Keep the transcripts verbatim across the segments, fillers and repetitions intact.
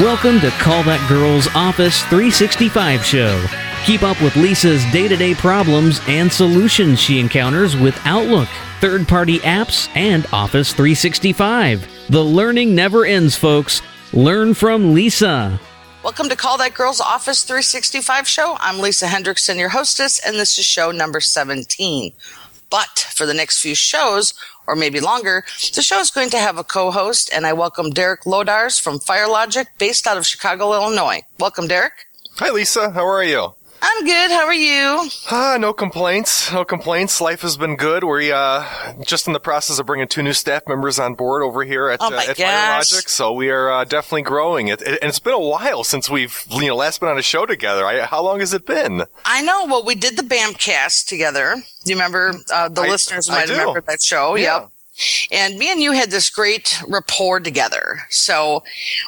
Welcome to Call That Girl's Office three sixty-five show. Keep up with Lisa's day-to-day problems and solutions she encounters with Outlook, third-party apps, and Office three sixty-five. The learning never ends, folks. Learn from Lisa. Welcome to Call That Girl's Office three sixty-five show. I'm Lisa Hendrickson, your hostess, and this is show number seventeen. But for the next few shows, or maybe longer, the show is going to have a co-host, and I welcome Derek Lodars from FireLogic, based out of Chicago, Illinois. Welcome, Derek. Hi, Lisa. How are you? I'm good. How are you? Ah, no complaints. No complaints. Life has been good. We're uh, just in the process of bringing two new staff members on board over here at, oh uh, at FireLogic, so we are uh, definitely growing. It, it, and it's been a while since we've you know last been on a show together. I, how long has it been? I know. Well, we did the BAMcast together. Do you remember? Uh, the I, listeners might remember that show. Yeah. Yep. And me and you had this great rapport together. So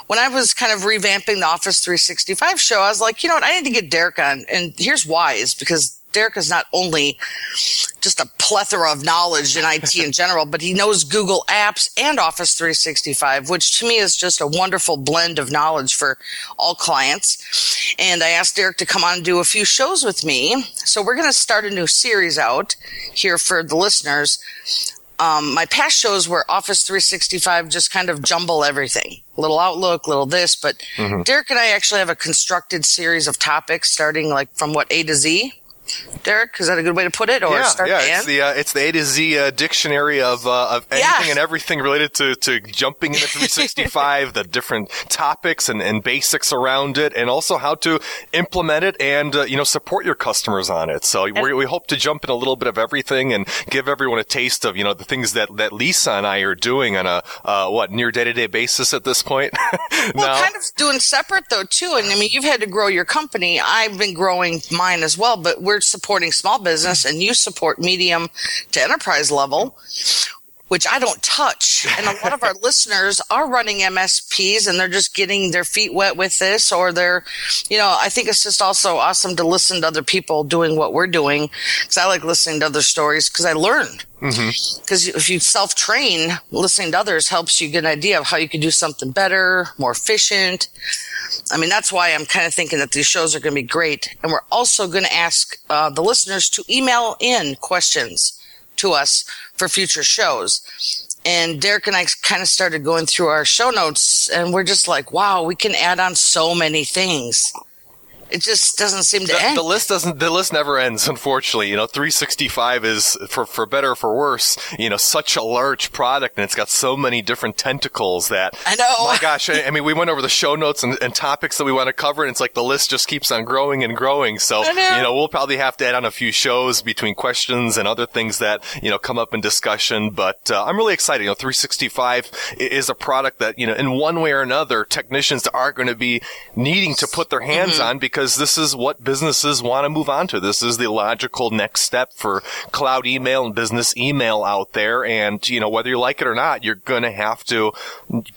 when I was kind of revamping the Office three sixty-five show, I was like, you know what, I need to get Derek on. And here's why, is because Derek is not only just a plethora of knowledge in I T in general, but he knows Google Apps and Office three sixty-five, which to me is just a wonderful blend of knowledge for all clients. And I asked Derek to come on and do a few shows with me. So we're going to start a new series out here for the listeners. Um, my past shows were Office three sixty-five, just kind of jumble everything. Little Outlook, little this, but mm-hmm. Derek and I actually have a constructed series of topics starting like from what, A to Z? Derek, is that a good way to put it? Or yeah, start yeah, the it's, the, uh, it's the A to Z uh, dictionary of uh, of anything yeah. and everything related to, to jumping into three sixty-five, the different topics and, and basics around it, and also how to implement it and uh, you know support your customers on it. So we we hope to jump in a little bit of everything and give everyone a taste of you know the things that, that Lisa and I are doing on a uh, what near day to day basis at this point. Well, no. Kind of doing separate though too, and I mean you've had to grow your company. I've been growing mine as well, but we're supporting small business and you support medium to enterprise level, which I don't touch. And a lot of our listeners are running M S Ps and they're just getting their feet wet with this, or they're, you know, I think it's just also awesome to listen to other people doing what we're doing, because I like listening to other stories because I learn. Because mm-hmm. if you self-train, listening to others helps you get an idea of how you can do something better, more efficient. I mean, that's why I'm kind of thinking that these shows are going to be great. And we're also going to ask uh, the listeners to email in questions to us for future shows. And Derek and I kind of started going through our show notes, and we're just like, wow, we can add on so many things. It just doesn't seem to the, end. The list doesn't. The list never ends, unfortunately. You know, three sixty-five is, for for better or for worse, you know, such a large product, and it's got so many different tentacles that I know. My gosh, I, I mean, we went over the show notes and, and topics that we want to cover, and it's like the list just keeps on growing and growing. So I know. You know, we'll probably have to add on a few shows between questions and other things that you know come up in discussion. But uh, I'm really excited. You know, three sixty-five is a product that you know, in one way or another, technicians are going to be needing to put their hands mm-hmm. on because. Because this is what businesses want to move on to. This is the logical next step for cloud email and business email out there. And, you know, whether you like it or not, you're going to have to,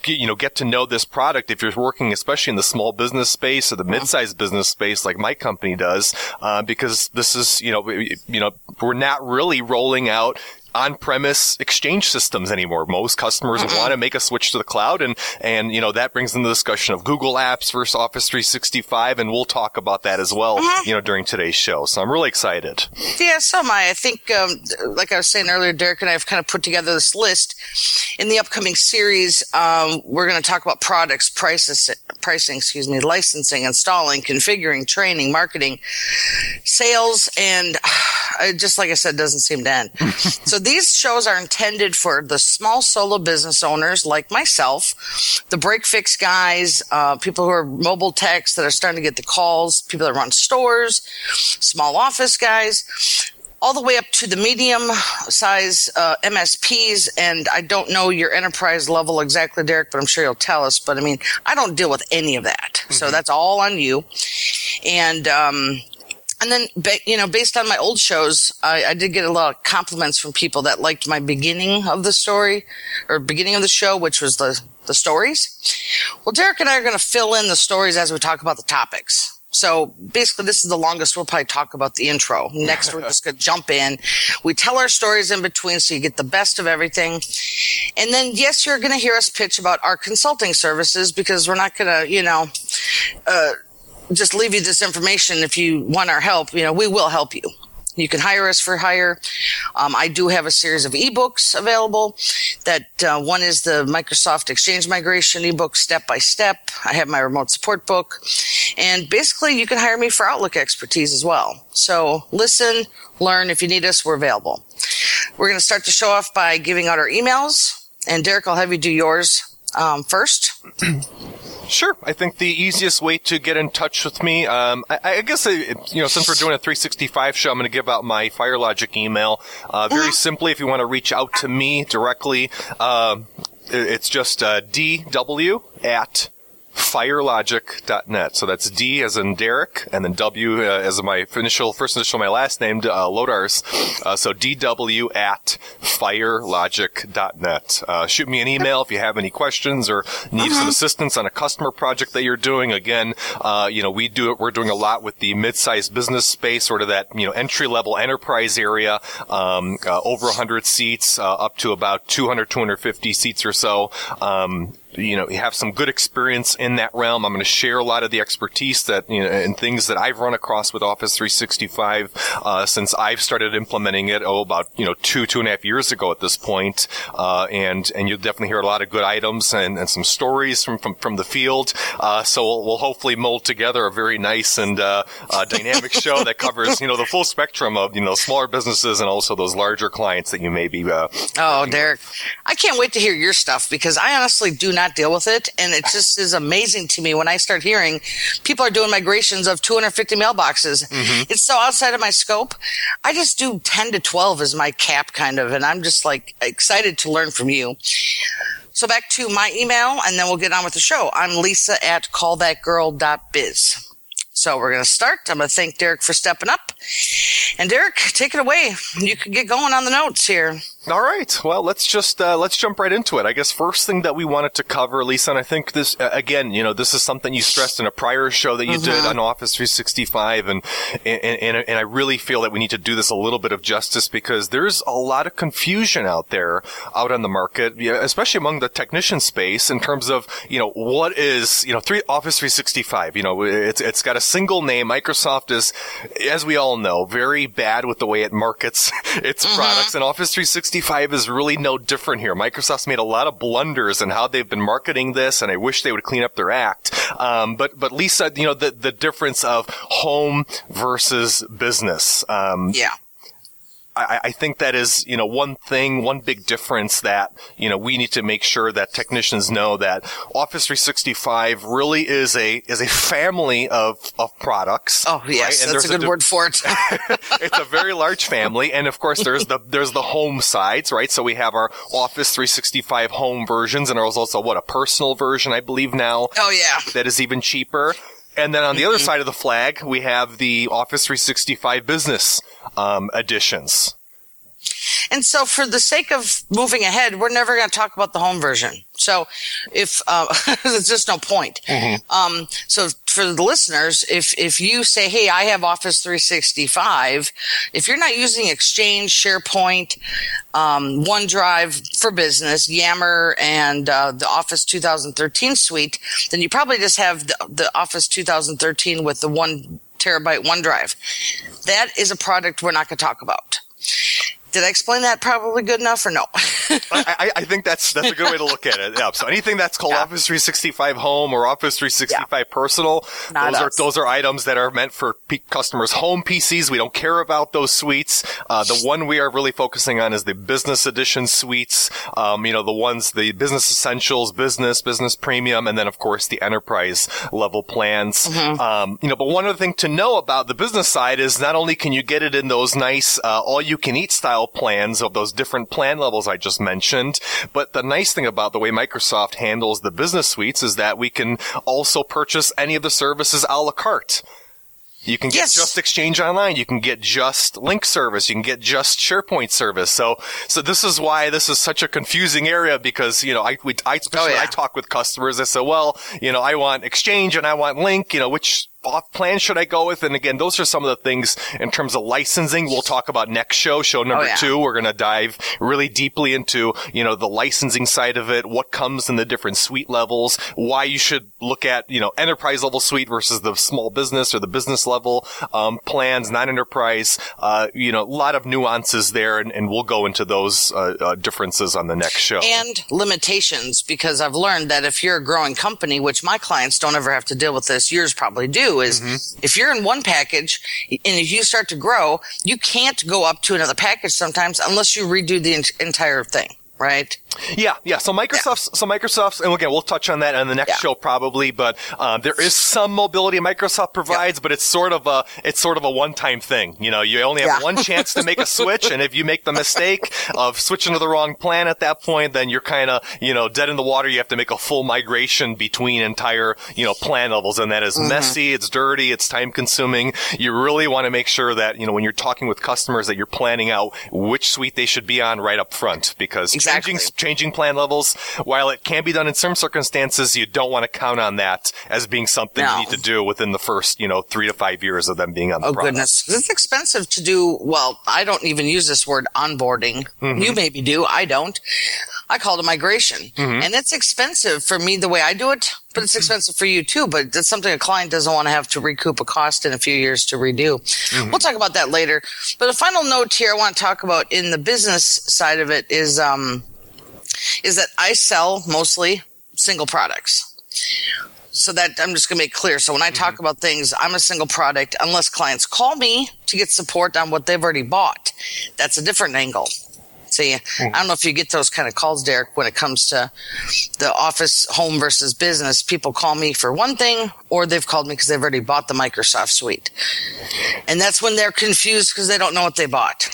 you know, get to know this product. If you're working, especially in the small business space or the mid-sized business space like my company does, uh, because this is, you know, you know, we're not really rolling out on-premise Exchange systems anymore. Most customers mm-hmm. want to make a switch to the cloud, and, and you know that brings in the discussion of Google Apps versus Office three sixty-five, and we'll talk about that as well, mm-hmm. you know, during today's show. So I'm really excited. Yeah, so am I. I think, um, like I was saying earlier, Derek and I have kind of put together this list. In the upcoming series, um, we're going to talk about products, prices, pricing, excuse me, licensing, installing, configuring, training, marketing, sales, and just like I said, doesn't seem to end. So these shows are intended for the small solo business owners like myself, the break-fix guys, uh, people who are mobile techs that are starting to get the calls, people that run stores, small office guys, all the way up to the medium-size uh, M S Ps. And I don't know your enterprise level exactly, Derek, but I'm sure you'll tell us. But, I mean, I don't deal with any of that. Mm-hmm. So that's all on you. And um And then, you know, based on my old shows, I, I did get a lot of compliments from people that liked my beginning of the story or beginning of the show, which was the, the stories. Well, Derek and I are going to fill in the stories as we talk about the topics. So basically, this is the longest we'll probably talk about the intro. Next, we're just going to jump in. We tell our stories in between so you get the best of everything. And then, yes, you're going to hear us pitch about our consulting services because we're not going to, you know, uh, just leave you this information. If you want our help, you know, we will help you. You can hire us for hire. Um, I do have a series of ebooks available. That uh, one is the Microsoft Exchange migration ebook, step by step. I have my remote support book, and basically you can hire me for Outlook expertise as well. So listen, learn. If you need us, we're available. We're going to start the show off by giving out our emails, and Derek, I'll have you do yours um, first. Sure. I think the easiest way to get in touch with me, um, I, I guess, I, you know, since we're doing a three sixty-five show, I'm going to give out my FireLogic email. Uh, very simply, if you want to reach out to me directly, uh, it's just uh, d w at firelogic dot net. So that's D as in Derek, and then W uh, as my initial, first initial, my last name, uh, Lodars. Uh, so d w at firelogic dot net. Uh, shoot me an email if you have any questions or need uh-huh. some assistance on a customer project that you're doing. Again, uh, you know, we do it, we're doing a lot with the mid-sized business space, sort of that, you know, entry-level enterprise area, um, uh, over one hundred seats, uh, up to about two hundred, two hundred fifty seats or so. Um, You know, you have some good experience in that realm. I'm going to share a lot of the expertise that, you know, and things that I've run across with Office three sixty-five, uh, since I've started implementing it, oh, about, you know, two, two and a half years ago at this point. Uh, and, and you'll definitely hear a lot of good items and, and some stories from, from, from the field. Uh, so we'll, we'll hopefully mold together a very nice and, uh, uh, dynamic show that covers, you know, the full spectrum of, you know, smaller businesses and also those larger clients that you may be, uh, oh, Derek, I can't wait to hear your stuff because I honestly do not deal with it, and it just is amazing to me when I start hearing people are doing migrations of two hundred fifty mailboxes. Mm-hmm. It's so outside of my scope. I just do ten to twelve as my cap, kind of, and I'm just like excited to learn from you. So back to my email, and then we'll get on with the show. I'm Lisa at call that girl dot biz. So we're going to start. I'm going to thank Derek for stepping up. And Derek, take it away. You can get going on the notes here. All right. Well, let's just uh, let's jump right into it. I guess first thing that we wanted to cover, Lisa, and I think this uh, again, you know, this is something you stressed in a prior show that you mm-hmm. did on Office three sixty-five, and and, and and I really feel that we need to do this a little bit of justice because there's a lot of confusion out there, out on the market, especially among the technician space in terms of, you know, what is, you know, three Office three sixty-five. You know, it's it's got a single name. Microsoft is, as we all know, very bad with the way it markets its mm-hmm. products, and Office three sixty-five is really no different here. Microsoft's made a lot of blunders in how they've been marketing this, and I wish they would clean up their act. Um, but, but Lisa, you know, the, the difference of home versus business. Um, yeah. I, I think that is, you know, one thing, one big difference that, you know, we need to make sure that technicians know that Office three sixty-five really is a is a family of, of products. Oh yes, right? That's a good a, word for it. It's a very large family, and of course there's the there's the home sides, right? So we have our Office three sixty-five home versions, and there's also what a personal version, I believe now. Oh yeah, that is even cheaper. And then on the other side of the flag, we have the Office three sixty-five business um, editions. And so for the sake of moving ahead, we're never going to talk about the home version. So if uh, there's just no point. Mm-hmm. Um, so for the listeners, if if you say, hey, I have Office three sixty-five, if you're not using Exchange, SharePoint, um, OneDrive for Business, Yammer, and uh, the Office two thousand thirteen suite, then you probably just have the, the Office two thousand thirteen with the one terabyte OneDrive. That is a product we're not going to talk about. Did I explain that probably good enough or no? I, I think that's that's a good way to look at it. Yeah. So anything that's called yeah. Office three sixty-five Home or Office three sixty-five yeah. Personal, Not those us. are those are items that are meant for pe- customers' home P Cs. We don't care about those suites. Uh, the one we are really focusing on is the business edition suites. Um, you know, the ones, the business essentials, business, business premium, and then of course the enterprise level plans. Mm-hmm. Um, you know, but one other thing to know about the business side is not only can you get it in those nice uh, all you can eat style plans of those different plan levels I just mentioned. But the nice thing about the way Microsoft handles the business suites is that we can also purchase any of the services a la carte. You can get yes. just Exchange Online. You can get just Link service. You can get just SharePoint service. So, so this is why this is such a confusing area because, you know, I, we, I, especially oh, yeah. I talk with customers. I say, well, you know, I want Exchange and I want Link, you know, which plan should I go with? And again, those are some of the things in terms of licensing we'll talk about next show, show number oh, yeah. two. We're going to dive really deeply into, you know, the licensing side of it, what comes in the different suite levels, why you should look at, you know, enterprise level suite versus the small business or the business level um, plans, non-enterprise, uh, you know, a lot of nuances there. And, and we'll go into those uh, uh, differences on the next show. And limitations, because I've learned that if you're a growing company, which my clients don't ever have to deal with this, yours probably do, is mm-hmm. if you're in one package and if you start to grow, you can't go up to another package sometimes unless you redo the en- entire thing, right? Yeah, yeah. So Microsoft's, yeah. so Microsoft's, and again, we'll touch on that on the next yeah. show probably, but, uh, there is some mobility Microsoft provides, yeah. but it's sort of a, it's sort of a one-time thing. You know, you only have yeah. one chance to make a switch, and if you make the mistake of switching to the wrong plan at that point, then you're kind of, you know, dead in the water. You have to make a full migration between entire, you know, plan levels, and that is mm-hmm. messy, it's dirty, it's time-consuming. You really want to make sure that, you know, when you're talking with customers that you're planning out which suite they should be on right up front, because exactly. changing Changing plan levels, while it can be done in some circumstances, you don't want to count on that as being something no. you need to do within the first, you know, three to five years of them being on the product. Oh, goodness. It's expensive to do, well, I don't even use this word onboarding. Mm-hmm. You maybe do. I don't. I call it a migration. Mm-hmm. And it's expensive for me the way I do it, but it's expensive for you too. But that's something a client doesn't want to have to recoup a cost in a few years to redo. Mm-hmm. We'll talk about that later. But a final note here I want to talk about in the business side of it is, um, is that I sell mostly single products. So that I'm just going to make clear. So when I mm-hmm. talk about things, I'm a single product unless clients call me to get support on what they've already bought. That's a different angle. See, I don't know if you get those kind of calls, Derek, when it comes to the office, home versus business. People call me for one thing, or they've called me because they've already bought the Microsoft suite. And that's when they're confused because they don't know what they bought.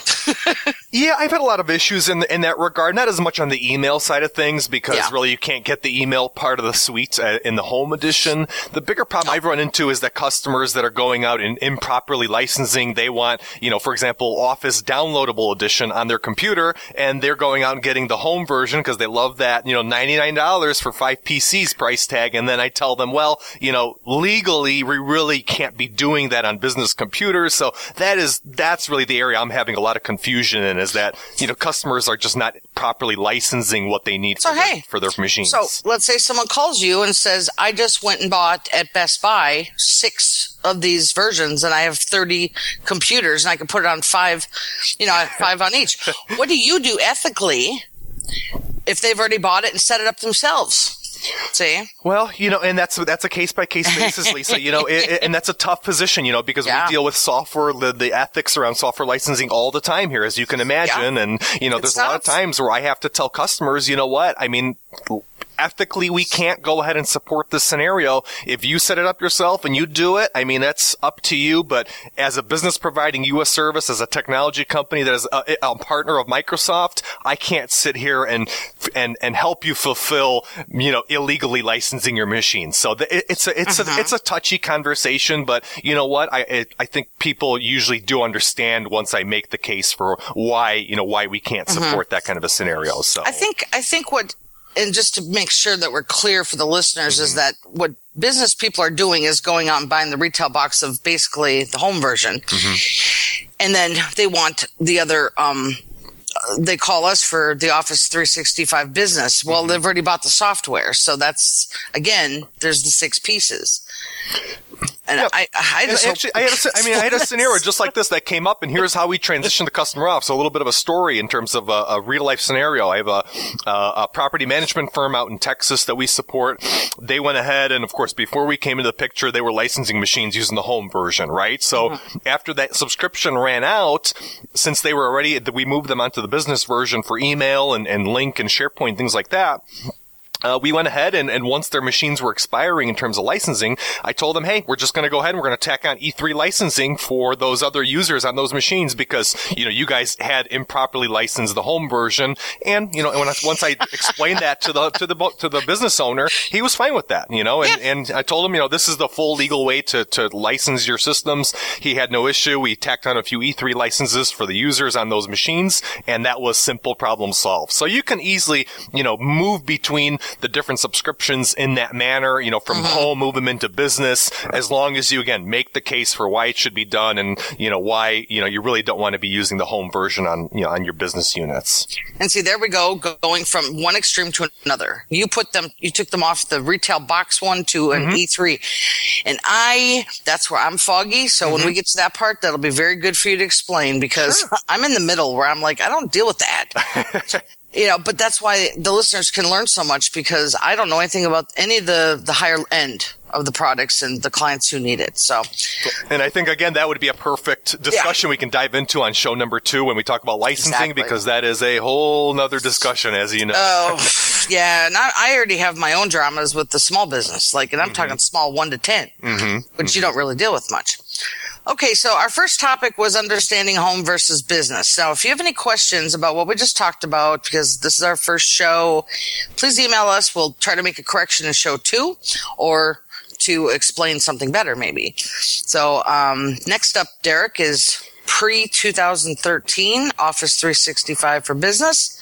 Yeah, I've had a lot of issues in in that regard. Not as much on the email side of things, because yeah. really you can't get the email part of the suite in the home edition. The bigger problem oh. I've run into is that customers that are going out and improperly licensing, they want, you know, for example, Office downloadable edition on their computer, and they're going out and getting the home version because they love that, you know, ninety-nine dollars for five P Cs price tag. And then I tell them, well, you know, legally we really can't be doing that on business computers. So that is, that's really the area I'm having a lot of confusion in, is that, you know, customers are just not properly licensing what they need so, for, hey, their, for their machines. So let's say someone calls you and says, I just went and bought at Best Buy six of these versions, and I have thirty computers, and I can put it on five, you know, five on each. What do you do ethically if they've already bought it and set it up themselves? See? Well, you know, and that's that's a case-by-case basis, Lisa. You know, it, it, and that's a tough position, you know, because yeah. we deal with software, the, the ethics around software licensing all the time here, as you can imagine. Yeah. And, you know, it there's sucks. a lot of times where I have to tell customers, you know what, I mean, ethically, we can't go ahead and support this scenario. If you set it up yourself and you do it, I mean, that's up to you. But as a business providing you a service, as a technology company that is a, a partner of Microsoft, I can't sit here and and and help you fulfill, you know, illegally licensing your machine. So the, it's a it's uh-huh. a it's a touchy conversation. But you know what? I it, I think people usually do understand once I make the case for why, you know, why we can't support uh-huh. that kind of a scenario. So I think I think what. And just to make sure that we're clear for the listeners mm-hmm. is that what business people are doing is going out and buying the retail box of basically the home version. Mm-hmm. And then they want the other, um, they call us for the Office three sixty-five business. Well, mm-hmm. they've already bought the software. So that's, again, there's the six pieces. And yeah. I, I, just and actually, I, had a, I mean, I had a scenario just like this that came up, and here's how we transitioned the customer off. So a little bit of a story in terms of a, a real life scenario. I have a, a property management firm out in Texas that we support. They went ahead, and of course, before we came into the picture, they were licensing machines using the home version, right? So mm-hmm. after that subscription ran out, since they were already, we moved them onto the business version for email and, and Link and SharePoint, things like that. Uh, we went ahead and, and once their machines were expiring in terms of licensing, I told them, hey, we're just going to go ahead and we're going to tack on E three licensing for those other users on those machines because, you know, you guys had improperly licensed the home version. And, you know, when I, once I explained that to the, to the, to the business owner, he was fine with that, you know, and, yeah. and I told him, you know, this is the full legal way to, to license your systems. He had no issue. We tacked on a few E three licenses for the users on those machines, and that was simple problem solved. So you can easily, you know, move between the different subscriptions in that manner, you know, from mm-hmm. home, move them into business, as long as you, again, make the case for why it should be done and, you know, why, you know, you really don't want to be using the home version on, you know, on your business units. And see, there we go, going from one extreme to another. You put them, you took them off the retail box one to an mm-hmm. E three. And I, that's where I'm foggy. So mm-hmm. when we get to that part, that'll be very good for you to explain, because sure. I'm in the middle where I'm like, I don't deal with that. You know, but that's why the listeners can learn so much, because I don't know anything about any of the, the higher end of the products and the clients who need it. So, and I think, again, that would be a perfect discussion yeah. we can dive into on show number two when we talk about licensing, exactly. because that is a whole nother discussion, as you know. Oh, yeah. And I, I already have my own dramas with the small business, like, and I'm mm-hmm. talking small one to ten, mm-hmm. which mm-hmm. you don't really deal with much. Okay, so our first topic was understanding home versus business. Now, if you have any questions about what we just talked about, because this is our first show, please email us. We'll try to make a correction in show two, or to explain something better, maybe. So um, next up, Derek, is pre twenty thirteen Office three sixty-five for Business.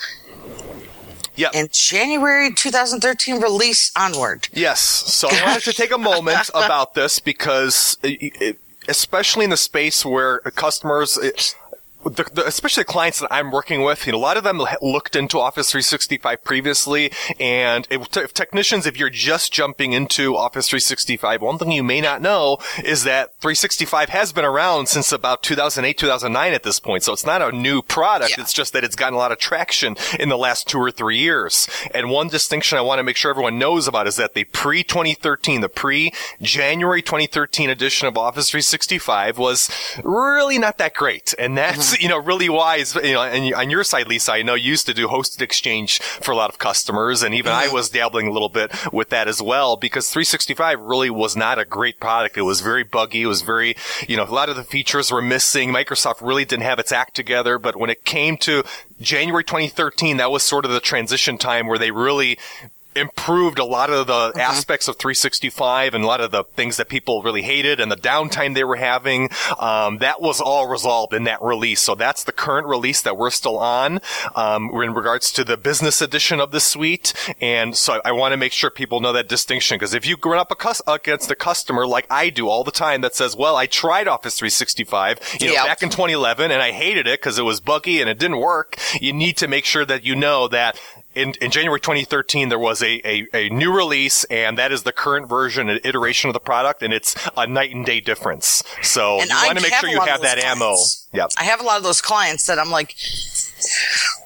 Yep. And January twenty thirteen release onward. Yes. So I wanted to take a moment about this, because it, it, especially in the space where customers, it, the, the, especially the clients that I'm working with, you know, a lot of them looked into Office three sixty-five previously. And it, t- technicians, if you're just jumping into Office three sixty-five, one thing you may not know is that three sixty-five has been around since about two thousand eight, two thousand nine at this point. So it's not a new product. Yeah. It's just that it's gotten a lot of traction in the last two or three years. And one distinction I want to make sure everyone knows about is that the pre twenty thirteen, the pre-January twenty thirteen edition of Office three sixty-five was really not that great. And that's, you know, really wise, you know, and on your side, Lisa, I know you used to do hosted exchange for a lot of customers, and even mm-hmm. I was dabbling a little bit with that as well, because three sixty-five really was not a great product. It was very buggy. It was very, you know, a lot of the features were missing. Microsoft really didn't have its act together, but when it came to January twenty thirteen, that was sort of the transition time where they really improved a lot of the mm-hmm. aspects of three sixty-five and a lot of the things that people really hated and the downtime they were having. Um, that was all resolved in that release. So that's the current release that we're still on, um, in regards to the business edition of the suite. And so I, I want to make sure people know that distinction, because if you run up a cus- against a customer like I do all the time that says, well, I tried Office three sixty-five, you know, yep. back in twenty eleven, and I hated it because it was buggy and it didn't work, you need to make sure that you know that In, in January twenty thirteen, there was a, a, a new release, and that is the current version and iteration of the product, and it's a night and day difference. So and you want to make sure you have that clients. ammo. Yep. I have a lot of those clients that I'm like,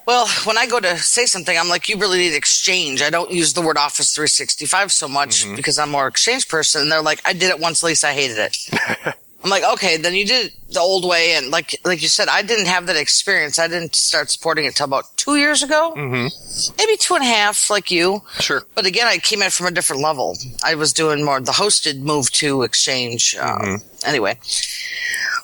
well, when I go to say something, I'm like, you really need Exchange. I don't use the word Office three sixty-five so much mm-hmm. because I'm more Exchange person. And they're like, I did it once, Lisa, I hated it. I'm like, okay, then you did it the old way. And like like you said, I didn't have that experience. I didn't start supporting it till about two years ago, mm-hmm. maybe two and a half, like you. Sure. But again, I came in from a different level. I was doing more the hosted move to Exchange. Um, mm-hmm. Anyway.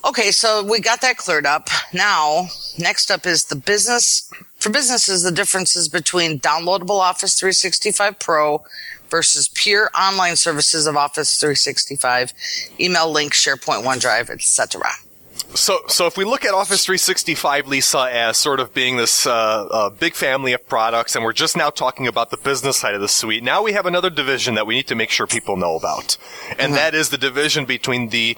Okay, so we got that cleared up. Now, next up is the business. For businesses, the differences between downloadable Office three sixty-five Pro versus pure online services of Office three sixty-five, email, Link, SharePoint, OneDrive, et cetera. So, so if we look at Office three sixty-five, Lisa, as sort of being this uh, uh, big family of products, and we're just now talking about the business side of the suite, now we have another division that we need to make sure people know about, and mm-hmm. that is the division between the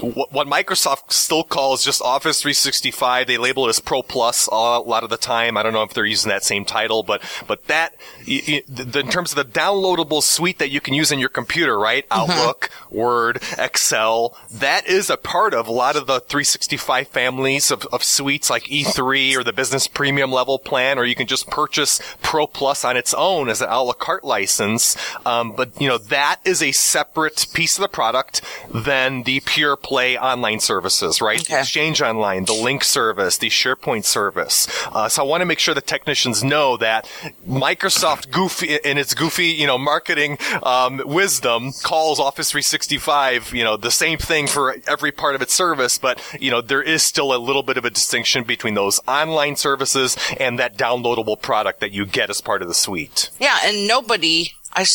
what, what Microsoft still calls just Office three sixty-five. They label it as Pro Plus a lot of the time. I don't know if they're using that same title, but but that in terms of the downloadable suite that you can use in your computer, right? Mm-hmm. Outlook, Word, Excel, that is a part of a lot of the three sixty-five families of, of suites like E three or the Business Premium level plan, or you can just purchase Pro Plus on its own as an a la carte license. Um, but, you know, that is a separate piece of the product than the pure play online services, right? Okay. Exchange Online, the Link service, the SharePoint service. Uh, so I want to make sure the technicians know that Microsoft goofy in its goofy, you know, marketing um, wisdom calls Office three sixty-five, you know, the same thing for every part of its service, but you know, there is still a little bit of a distinction between those online services and that downloadable product that you get as part of the suite. Yeah, and nobody, I,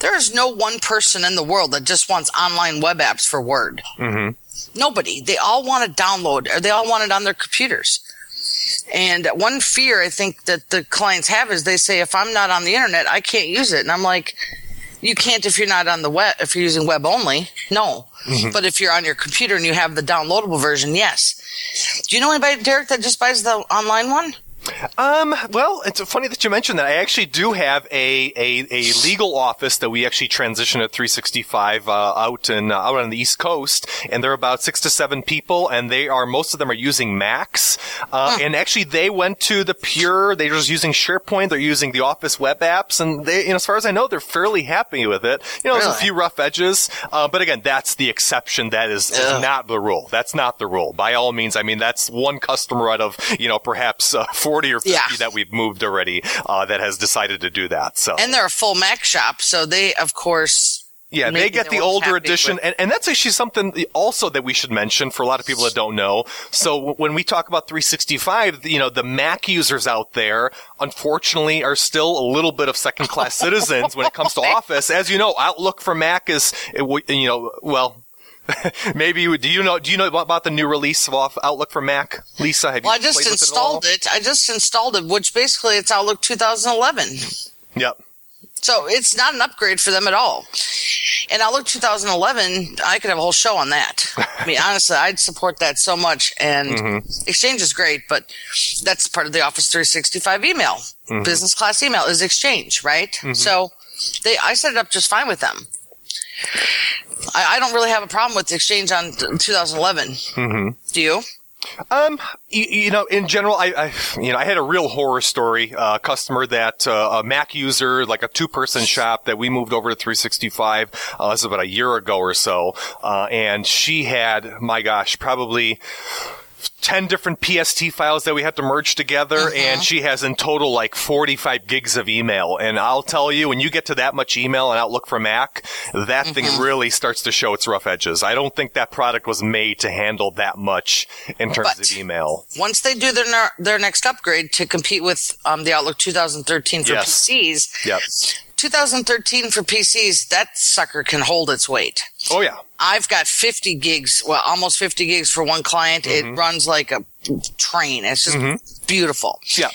there is no one person in the world that just wants online web apps for Word. Mm-hmm. Nobody. They all want to download, or they all want it on their computers. And one fear I think that the clients have is they say, if I'm not on the internet, I can't use it. And I'm like, you can't if you're not on the web, if you're using web only. No. Mm-hmm. But if you're on your computer and you have the downloadable version, yes. Do you know anybody, Derek, that just buys the online one? Um, well, it's funny that you mentioned that. I actually do have a, a, a legal office that we actually transitioned at three sixty-five uh, out in uh, out on the East Coast, and they're about six to seven people, and they are most of them are using Macs. Uh, huh. And actually, they went to the pure. They're just using SharePoint. They're using the Office web apps, and they, you know, as far as I know, they're fairly happy with it. You know, really? There's a few rough edges, uh, but again, that's the exception. That is, is not the rule. That's not the rule by all means. I mean, that's one customer out of you know perhaps uh, four. forty or fifty yeah. that we've moved already uh, that has decided to do that. So, and they're a full Mac shop, so they, of course... Yeah, Maybe they get the older edition, with- and, and that's actually something also that we should mention for a lot of people that don't know. So w- when we talk about three sixty-five, you know, the Mac users out there, unfortunately, are still a little bit of second-class citizens when it comes to Office. As you know, Outlook for Mac is, you know, well... Maybe do you know do you know about the new release of Outlook for Mac, Lisa? Have well, you I just installed it, it. I just installed it, which basically it's Outlook twenty eleven. Yep. So it's not an upgrade for them at all. And Outlook twenty eleven, I could have a whole show on that. I mean, honestly, I'd support that so much. And mm-hmm. Exchange is great, but that's part of the Office three sixty-five email. Mm-hmm. Business class email is Exchange, right? Mm-hmm. So they, I set it up just fine with them. I, I don't really have a problem with Exchange on twenty eleven. Mm-hmm. Do you? Um, you, you know, in general, I, I, you know, I had a real horror story, uh, customer that, uh, a Mac user, like a two-person shop that we moved over to three sixty-five, uh, this was about a year ago or so, uh, and she had, my gosh, probably ten different P S T files that we had to merge together, mm-hmm. and she has in total like forty-five gigs of email. And I'll tell you, when you get to that much email in Outlook for Mac, that mm-hmm. thing really starts to show its rough edges. I don't think that product was made to handle that much in terms but of email. Once they do their ner- their next upgrade to compete with um, the Outlook twenty thirteen for yes. P Cs, yep. twenty thirteen for P Cs, that sucker can hold its weight. Oh, yeah. I've got fifty gigs, well, almost fifty gigs for one client. Mm-hmm. It runs like a train. It's just mm-hmm. beautiful. Yeah.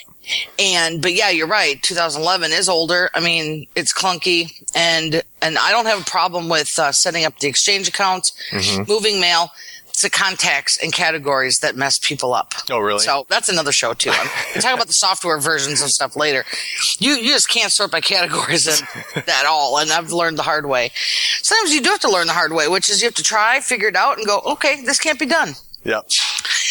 And, but yeah, you're right. twenty eleven is older. I mean, it's clunky. And, and I don't have a problem with uh, setting up the Exchange accounts, mm-hmm. moving mail. It's the contacts and categories that mess people up. Oh, really? So that's another show, too. I'm we'll talk about the software versions and stuff later. You you just can't sort by categories at all, and I've learned the hard way. Sometimes you do have to learn the hard way, which is you have to try, figure it out, and go, okay, this can't be done. Yep.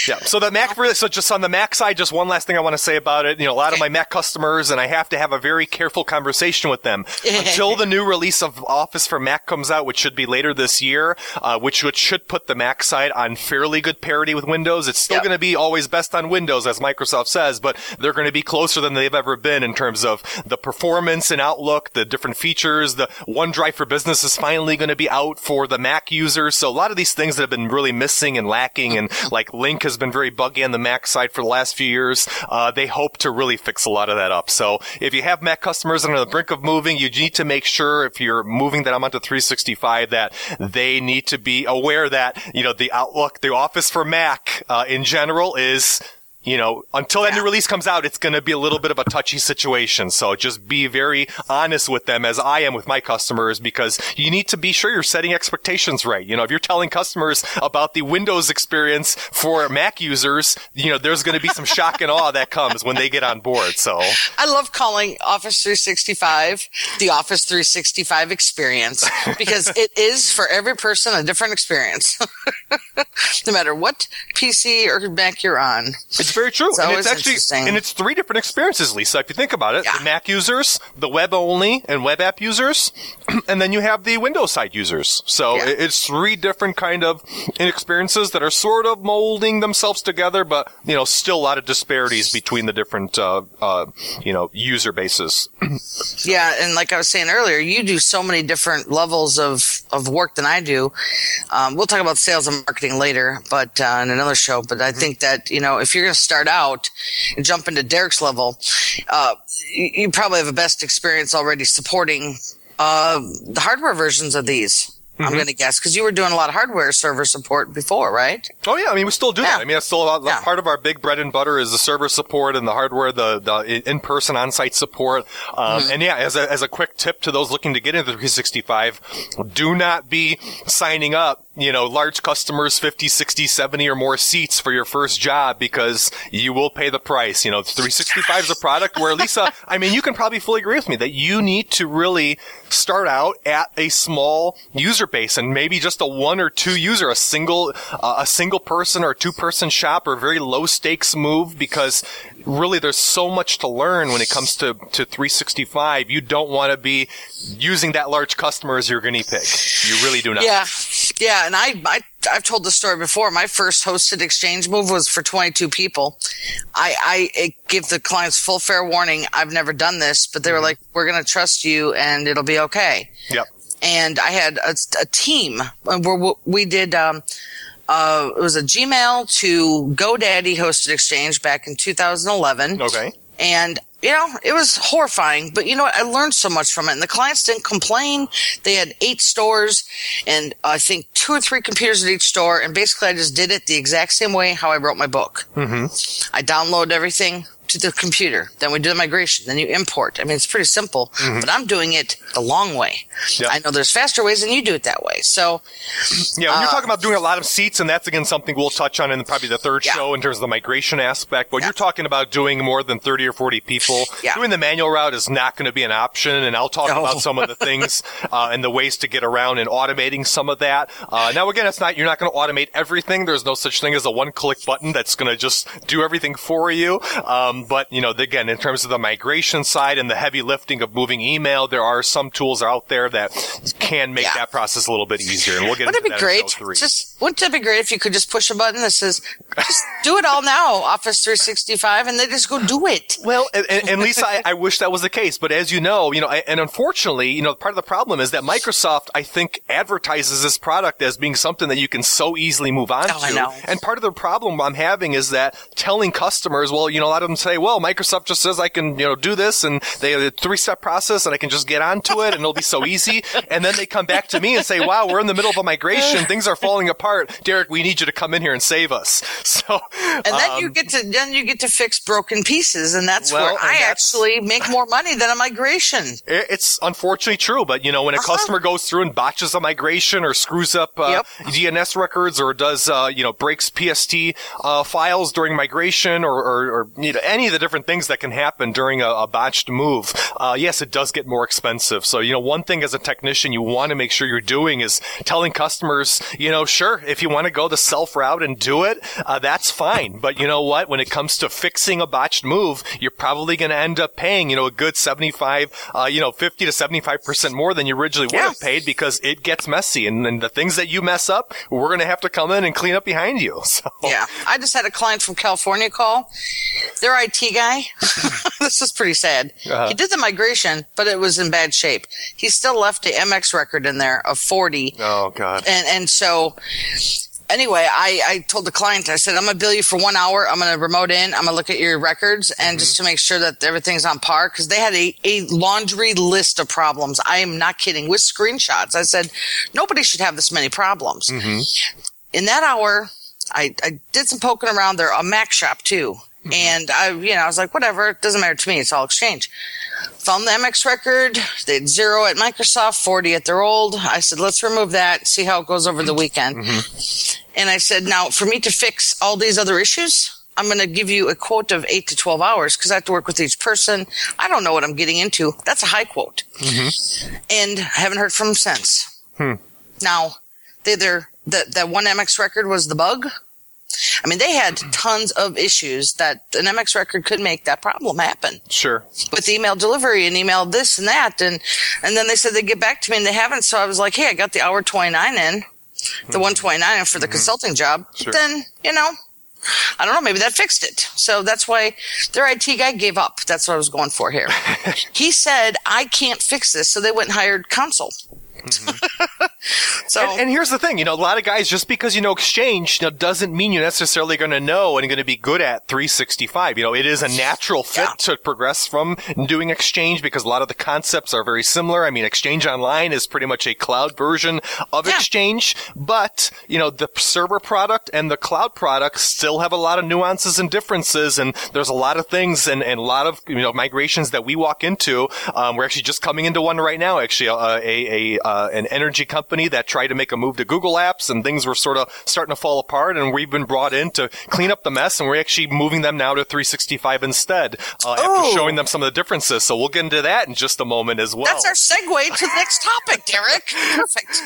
Yeah. So the Mac, so just on the Mac side, just one last thing I want to say about it. You know, a lot of my Mac customers, and I have to have a very careful conversation with them until the new release of Office for Mac comes out, which should be later this year, uh, which, which should put the Mac side on fairly good parity with Windows. It's still yep. going to be always best on Windows, as Microsoft says, but they're going to be closer than they've ever been in terms of the performance in Outlook, the different features. The OneDrive for Business is finally going to be out for the Mac users. So a lot of these things that have been really missing and lacking, and like Link has been very buggy on the Mac side for the last few years. Uh, they hope to really fix a lot of that up. So if you have Mac customers that are on the brink of moving, you need to make sure if you're moving them onto three sixty-five that they need to be aware that, you know, the Outlook, the Office for Mac, uh, in general is, you know, until that yeah. new release comes out, it's going to be a little bit of a touchy situation. So just be very honest with them, as I am with my customers, because you need to be sure you're setting expectations right. You know, if you're telling customers about the Windows experience for Mac users, you know, there's going to be some shock and awe that comes when they get on board. So I love calling Office three sixty-five the Office three sixty-five experience, because it is for every person a different experience, no matter what P C or Mac you're on. It's very true. It's and it's actually, and it's three different experiences, Lisa, if you think about it. Yeah. The Mac users, the web only and web app users, and then you have the Windows side users. So yeah. it's three different kind of experiences that are sort of molding themselves together, but, you know, still a lot of disparities between the different, uh, uh, you know, user bases. Yeah. And like I was saying earlier, you do so many different levels of, of work than I do. Um, we'll talk about sales and marketing later, but, uh, in another show, but I think that, you know, if you're going to start out and jump into Derek's level, uh, you, you probably have a best experience already supporting uh, the hardware versions of these. Mm-hmm. I'm going to guess, because you were doing a lot of hardware server support before, right? Oh yeah, I mean we still do yeah. that. I mean that's still a lot, yeah. part of our big bread and butter is the server support and the hardware, the the in-person on-site support. Um, mm-hmm. And yeah, as a as a quick tip to those looking to get into three sixty-five, do not be signing up, you know, large customers, fifty, sixty, seventy or more seats for your first job, because you will pay the price. You know, three sixty-five is a product where, Lisa, I mean, you can probably fully agree with me that you need to really start out at a small user base and maybe just a one or two user, a single, uh, a single person or two person shop or very low stakes move, because really there's so much to learn when it comes to, to three sixty-five. You don't want to be using that large customer as your guinea pig. You really do not. Yeah. Yeah. And I, I, I've told this story before. My first hosted Exchange move was for twenty-two people. I, I give the clients full fair warning. I've never done this, but they were like, we're going to trust you and it'll be okay. Yep. And I had a, a team where we did, um, uh, it was a Gmail to GoDaddy hosted Exchange back in two thousand eleven. Okay. And, you know, it was horrifying, but you know what? I learned so much from it. And the clients didn't complain. They had eight stores and I think two or three computers at each store. And basically I just did it the exact same way how I wrote my book. Mm-hmm. I download everything to the computer. Then we do the migration. Then you import. I mean, it's pretty simple, mm-hmm. but I'm doing it the long way. Yep. I know there's faster ways and you do it that way. So, yeah, when uh, you're talking about doing a lot of seats, and that's again something we'll touch on in probably the third yeah. show in terms of the migration aspect, but yeah. you're talking about doing more than thirty or forty people. Yeah. Doing the manual route is not going to be an option. And I'll talk no. about some of the things uh, and the ways to get around and automating some of that. Uh, now again, it's not, you're not going to automate everything. There's no such thing as a one click button that's going to just do everything for you. Um, But, you know, again, in terms of the migration side and the heavy lifting of moving email, there are some tools out there that can make yeah. that process a little bit easier. And we'll get wouldn't into that in show three. Just, wouldn't it be great if you could just push a button that says, just do it all now, Office three sixty-five, and they just go do it? Well, and, and Lisa, I, I wish that was the case. But as you know, you know, and unfortunately, you know, part of the problem is that Microsoft, I think, advertises this product as being something that you can so easily move on oh, to. I know. And part of the problem I'm having is that telling customers, well, you know, a lot of them say, well, Microsoft just says I can, you know, do this, and they have a three-step process, and I can just get onto it, and it'll be so easy. And then they come back to me and say, wow, we're in the middle of a migration. Things are falling apart. Derek, we need you to come in here and save us. So, and then um, you get to then you get to fix broken pieces, and that's well, where and I that's, actually make more money than a migration. It's unfortunately true, but, you know, when a uh-huh. customer goes through and botches a migration or screws up uh, yep. D N S records or does, uh, you know, breaks P S T uh, files during migration or, or, or you know, any of the different things that can happen during a, a botched move, uh, yes, it does get more expensive. So, you know, one thing as a technician you want to make sure you're doing is telling customers, you know, sure, if you want to go the self route and do it, uh, that's fine. But you know what? When it comes to fixing a botched move, you're probably going to end up paying, you know, a good seventy-five, uh, you know, fifty to seventy-five percent more than you originally would yeah. have paid, because it gets messy. And, and the things that you mess up, we're going to have to come in and clean up behind you. So. Yeah. I just had a client from California call. Their I T guy, this is pretty sad. Uh-huh. He did the migration, but it was in bad shape. He still left the M X record in there of forty. Oh, God. And and so, anyway, I, I told the client, I said, I'm going to bill you for one hour. I'm going to remote in. I'm going to look at your records and mm-hmm. just to make sure that everything's on par, because they had a, a laundry list of problems. I am not kidding, with screenshots. I said, nobody should have this many problems. Mm-hmm. In that hour, I, I did some poking around there, a Mac shop too. And I, you know, I was like, whatever, it doesn't matter to me. It's all Exchange. Found the M X record. They had zero at Microsoft, forty at their old. I said, let's remove that, see how it goes over the weekend. Mm-hmm. And I said, now for me to fix all these other issues, I'm going to give you a quote of eight to twelve hours, because I have to work with each person. I don't know what I'm getting into. That's a high quote. Mm-hmm. And I haven't heard from them since. Hmm. Now, they, they're, the, that one M X record was the bug. I mean, they had tons of issues that an M X record could make that problem happen. Sure. With email delivery and email this and that. And, and then they said they'd get back to me, and they haven't. So I was like, hey, I got the hour twenty-nine in, the one twenty-nine in for the mm-hmm. consulting job. Sure. Then, you know, I don't know, maybe that fixed it. So that's why their I T guy gave up. That's what I was going for here. He said, I can't fix this. So they went and hired counsel. Mm-hmm. So, and, and here's the thing, you know, a lot of guys, just because you know Exchange, you know, doesn't mean you're necessarily going to know and going to be good at three sixty-five. You know, it is a natural fit yeah. to progress from doing Exchange because a lot of the concepts are very similar. I mean, Exchange Online is pretty much a cloud version of yeah. Exchange, but, you know, the server product and the cloud product still have a lot of nuances and differences, and there's a lot of things and, and a lot of, you know, migrations that we walk into. Um, we're actually just coming into one right now, actually, uh, a, a uh, an energy company that tried to make a move to Google Apps, and things were sort of starting to fall apart, and we've been brought in to clean up the mess, and we're actually moving them now to three sixty-five instead, uh, oh. after showing them some of the differences. So we'll get into that in just a moment as well. That's our segue to the next topic, Derek. Perfect.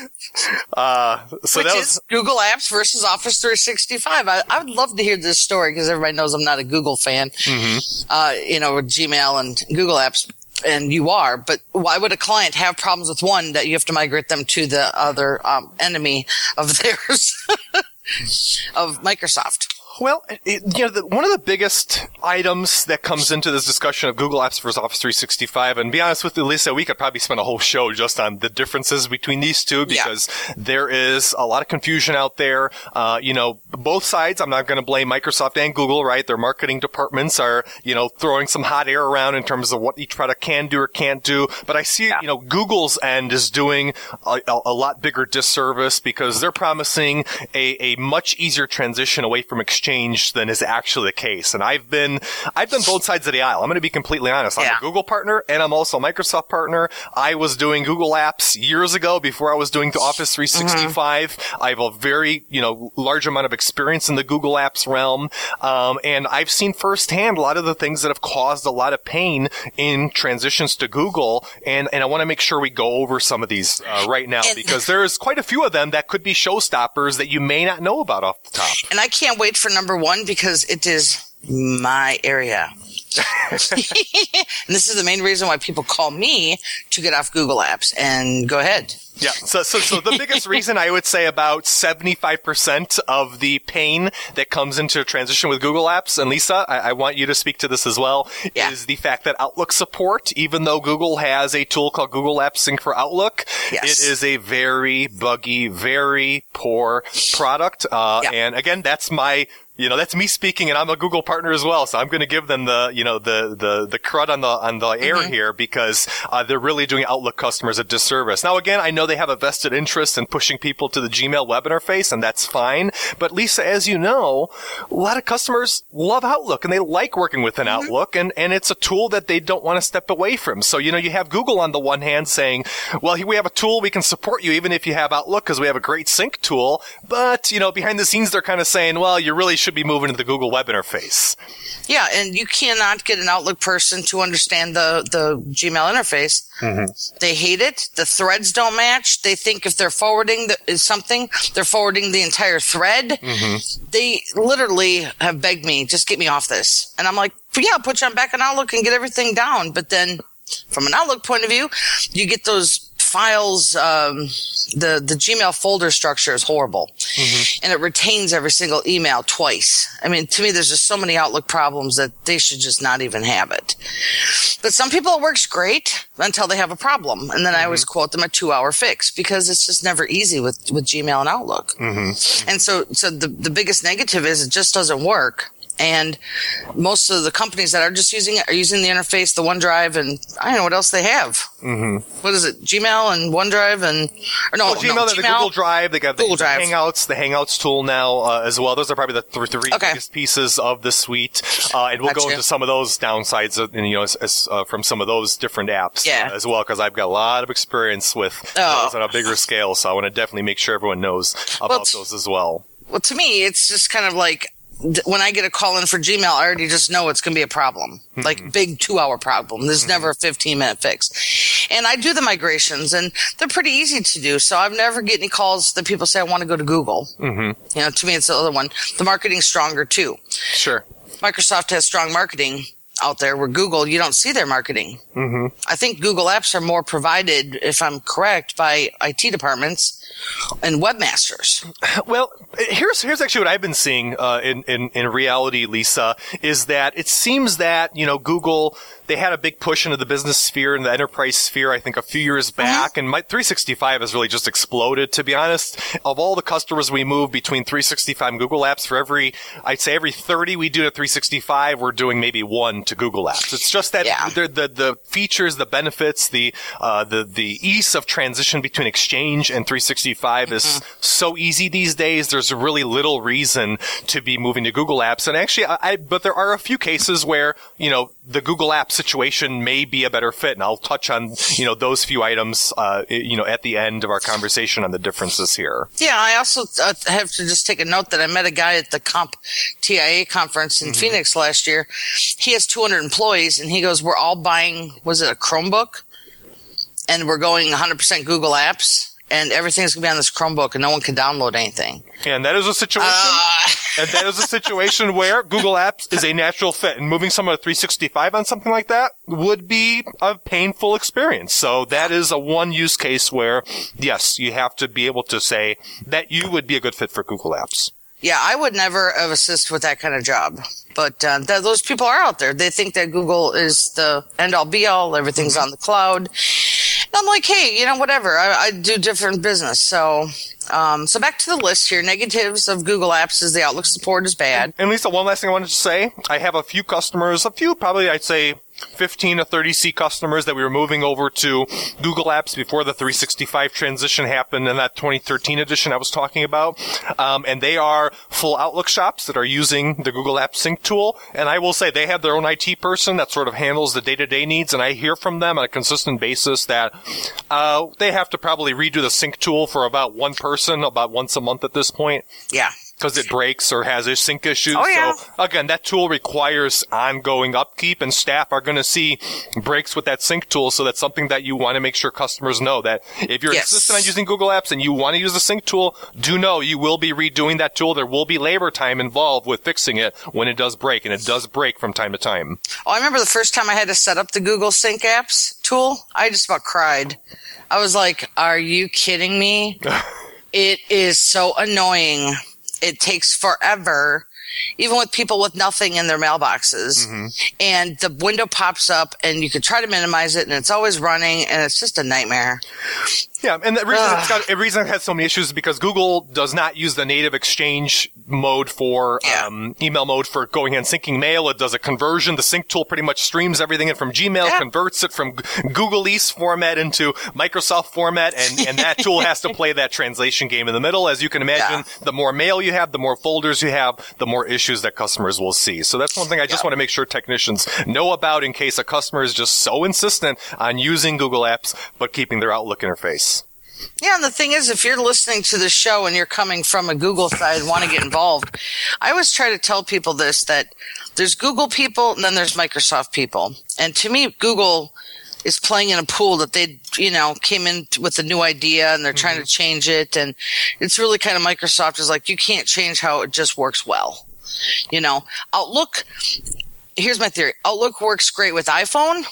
Uh, so Which that was, is Google Apps versus Office three sixty-five. I, I would love to hear this story because everybody knows I'm not a Google fan. Mm-hmm. Uh, you know, with Gmail and Google Apps. And you are, but why would a client have problems with one that you have to migrate them to the other um, enemy of theirs, of Microsoft? Well, it, you know, the, one of the biggest items that comes into this discussion of Google Apps versus Office three sixty-five, and be honest with you, Lisa, we could probably spend a whole show just on the differences between these two because yeah. there is a lot of confusion out there. Uh, you know, both sides, I'm not going to blame Microsoft and Google, right? Their marketing departments are, you know, throwing some hot air around in terms of what each product can do or can't do. But I see, yeah. you know, Google's end is doing a, a, a lot bigger disservice because they're promising a, a much easier transition away from Exchange than is actually the case. And I've been, I've been both sides of the aisle. I'm going to be completely honest. I'm yeah. a Google partner and I'm also a Microsoft partner. I was doing Google Apps years ago before I was doing the Office three sixty-five. Mm-hmm. I have a very, you know, large amount of experience in the Google Apps realm. Um, and I've seen firsthand a lot of the things that have caused a lot of pain in transitions to Google. And, and I want to make sure we go over some of these uh, right now and, because there's quite a few of them that could be showstoppers that you may not know about off the top. And I can't wait for number one, because it is my area. And this is the main reason why people call me to get off Google Apps. And go ahead. Yeah. So, so, so the biggest reason I would say about seventy-five percent of the pain that comes into a transition with Google Apps, and Lisa, I, I want you to speak to this as well, yeah. is the fact that Outlook support, even though Google has a tool called Google Apps Sync for Outlook, yes. it is a very buggy, very poor product. Uh, yeah. And again, that's my, you know, that's me speaking, and I'm a Google partner as well. So I'm going to give them the, you know, the, the, the crud on the, on the air mm-hmm. here because, uh, they're really doing Outlook customers a disservice. Now, again, I know they have a vested interest in pushing people to the Gmail web interface, and that's fine. But Lisa, as you know, a lot of customers love Outlook, and they like working within mm-hmm. Outlook, and, and it's a tool that they don't want to step away from. So, you know, you have Google on the one hand saying, well, we have a tool, we can support you even if you have Outlook because we have a great sync tool. But, you know, behind the scenes, they're kind of saying, well, you really should be moving to the Google web interface. Yeah, and you cannot get an Outlook person to understand the, the Gmail interface. Mm-hmm. They hate it. The threads don't match. They think if they're forwarding the, something, they're forwarding the entire thread. Mm-hmm. They literally have begged me, just get me off this. And I'm like, yeah, I'll put you on back on Outlook and get everything down. But then from an Outlook point of view, you get those files, um, the, the Gmail folder structure is horrible. Mm-hmm. And it retains every single email twice. I mean, to me, there's just so many Outlook problems that they should just not even have it. But some people it works great until they have a problem. And then mm-hmm. I always quote them a two-hour fix because it's just never easy with, with Gmail and Outlook. Mm-hmm. And so, so the, the biggest negative is it just doesn't work. And most of the companies that are just using it are using the interface, the OneDrive, and I don't know what else they have. Mm-hmm. What is it? Gmail and OneDrive and or no, well, Gmail, no, Gmail, the Google Drive. They got the, the Hangouts, the Hangouts tool now uh, as well. Those are probably the th- three okay. biggest pieces of the suite, uh, and we'll gotcha. go into some of those downsides, uh, and, you know, as, as, uh, from some of those different apps yeah. uh, as well, because I've got a lot of experience with oh. those on a bigger scale. So I want to definitely make sure everyone knows about well, t- those as well. Well, to me, it's just kind of like, when I get a call in for Gmail, I already just know it's going to be a problem, mm-hmm. like big two-hour problem. There's mm-hmm. never a fifteen-minute fix. And I do the migrations, and they're pretty easy to do. So I've never get any calls that people say, I want to go to Google. Mm-hmm. You know, to me, it's the other one. The marketing's stronger, too. Sure. Microsoft has strong marketing. out there where Google, you don't see their marketing. Mm-hmm. I think Google Apps are more provided, if I'm correct, by I T departments and webmasters. Well, here's here's actually what I've been seeing uh, in, in, in reality, Lisa, is that it seems that, you know, Google, they had a big push into the business sphere and the enterprise sphere, I think, a few years back. Mm-hmm. And my three sixty-five has really just exploded, to be honest. Of all the customers we move between three sixty-five and Google Apps, for every, I'd say every thirty we do to three sixty-five, we're doing maybe one to Google Apps. It's just that yeah. the, the the features, the benefits, the uh, the the ease of transition between Exchange and three sixty-five is mm-hmm. so easy these days. There's really little reason to be moving to Google Apps. And actually, I, I but there are a few cases where, you know, the Google Apps situation may be a better fit, and I'll touch on, you know, those few items, uh, you know, at the end of our conversation on the differences here. Yeah, I also uh, have to just take a note that I met a guy at the CompTIA conference in mm-hmm. Phoenix last year. He has two hundred employees, and he goes, "We're all buying, was it a Chromebook? And we're going one hundred percent Google Apps, and everything's going to be on this Chromebook, and no one can download anything." And that is a situation. Uh, and that is a situation where Google Apps is a natural fit, and moving someone to three sixty-five on something like that would be a painful experience. So that is a one use case where, yes, you have to be able to say that you would be a good fit for Google Apps. Yeah, I would never have assist with that kind of job. But uh, th- those people are out there. They think that Google is the end-all, be-all. Everything's on the cloud. And I'm like, hey, you know, whatever. I, I do different business. So um, so back to the list here. Negatives of Google Apps is the Outlook support is bad. And Lisa, one last thing I wanted to say. I have a few customers, a few probably I'd say fifteen to thirty C customers that we were moving over to Google Apps before the three sixty-five transition happened in that twenty thirteen edition I was talking about. Um, and they are full Outlook shops that are using the Google Apps Sync tool. And I will say they have their own I T person that sort of handles the day-to-day needs. And I hear from them on a consistent basis that uh, they have to probably redo the Sync tool for about one person about once a month at this point. Yeah. Because it breaks or has a sync issue. Oh, yeah. So, again, that tool requires ongoing upkeep, and staff are going to see breaks with that sync tool. So that's something that you want to make sure customers know, that if you're yes. insistent on using Google Apps and you want to use the sync tool, do know you will be redoing that tool. There will be labor time involved with fixing it when it does break, and it does break from time to time. Oh, I remember the first time I had to set up the Google Sync Apps tool, I just about cried. I was like, are you kidding me? It is so annoying. It takes forever, even with people with nothing in their mailboxes. Mm-hmm. And the window pops up, and you can try to minimize it, and it's always running, and it's just a nightmare. Yeah, and the reason, it's got, the reason it has so many issues is because Google does not use the native Exchange mode for yeah. um, email mode for going and syncing mail. It does a conversion. The sync tool pretty much streams everything in from Gmail, yeah. converts it from Googleese format into Microsoft format, and, and that tool has to play that translation game in the middle. As you can imagine, yeah. the more mail you have, the more folders you have, the more issues that customers will see. So that's one thing I just yeah. want to make sure technicians know about in case a customer is just so insistent on using Google Apps but keeping their Outlook interface. Yeah, and the thing is, if you're listening to the show and you're coming from a Google side and want to get involved, I always try to tell people this, that there's Google people and then there's Microsoft people. And to me, Google is playing in a pool that they, you know, came in with a new idea and they're mm-hmm. trying to change it. And it's really kind of Microsoft is like, you can't change how it just works well. You know, Outlook, here's my theory. Outlook works great with iPhone.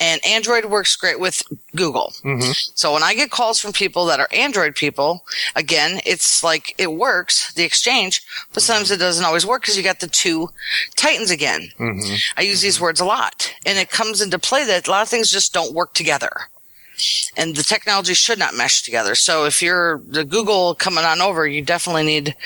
And Android works great with Google. Mm-hmm. So when I get calls from people that are Android people, again, it's like it works, the Exchange, but sometimes mm-hmm. it doesn't always work because you got the two titans again. Mm-hmm. I use mm-hmm. these words a lot. And it comes into play that a lot of things just don't work together. And the technology should not mesh together. So if you're the Google coming on over, you definitely need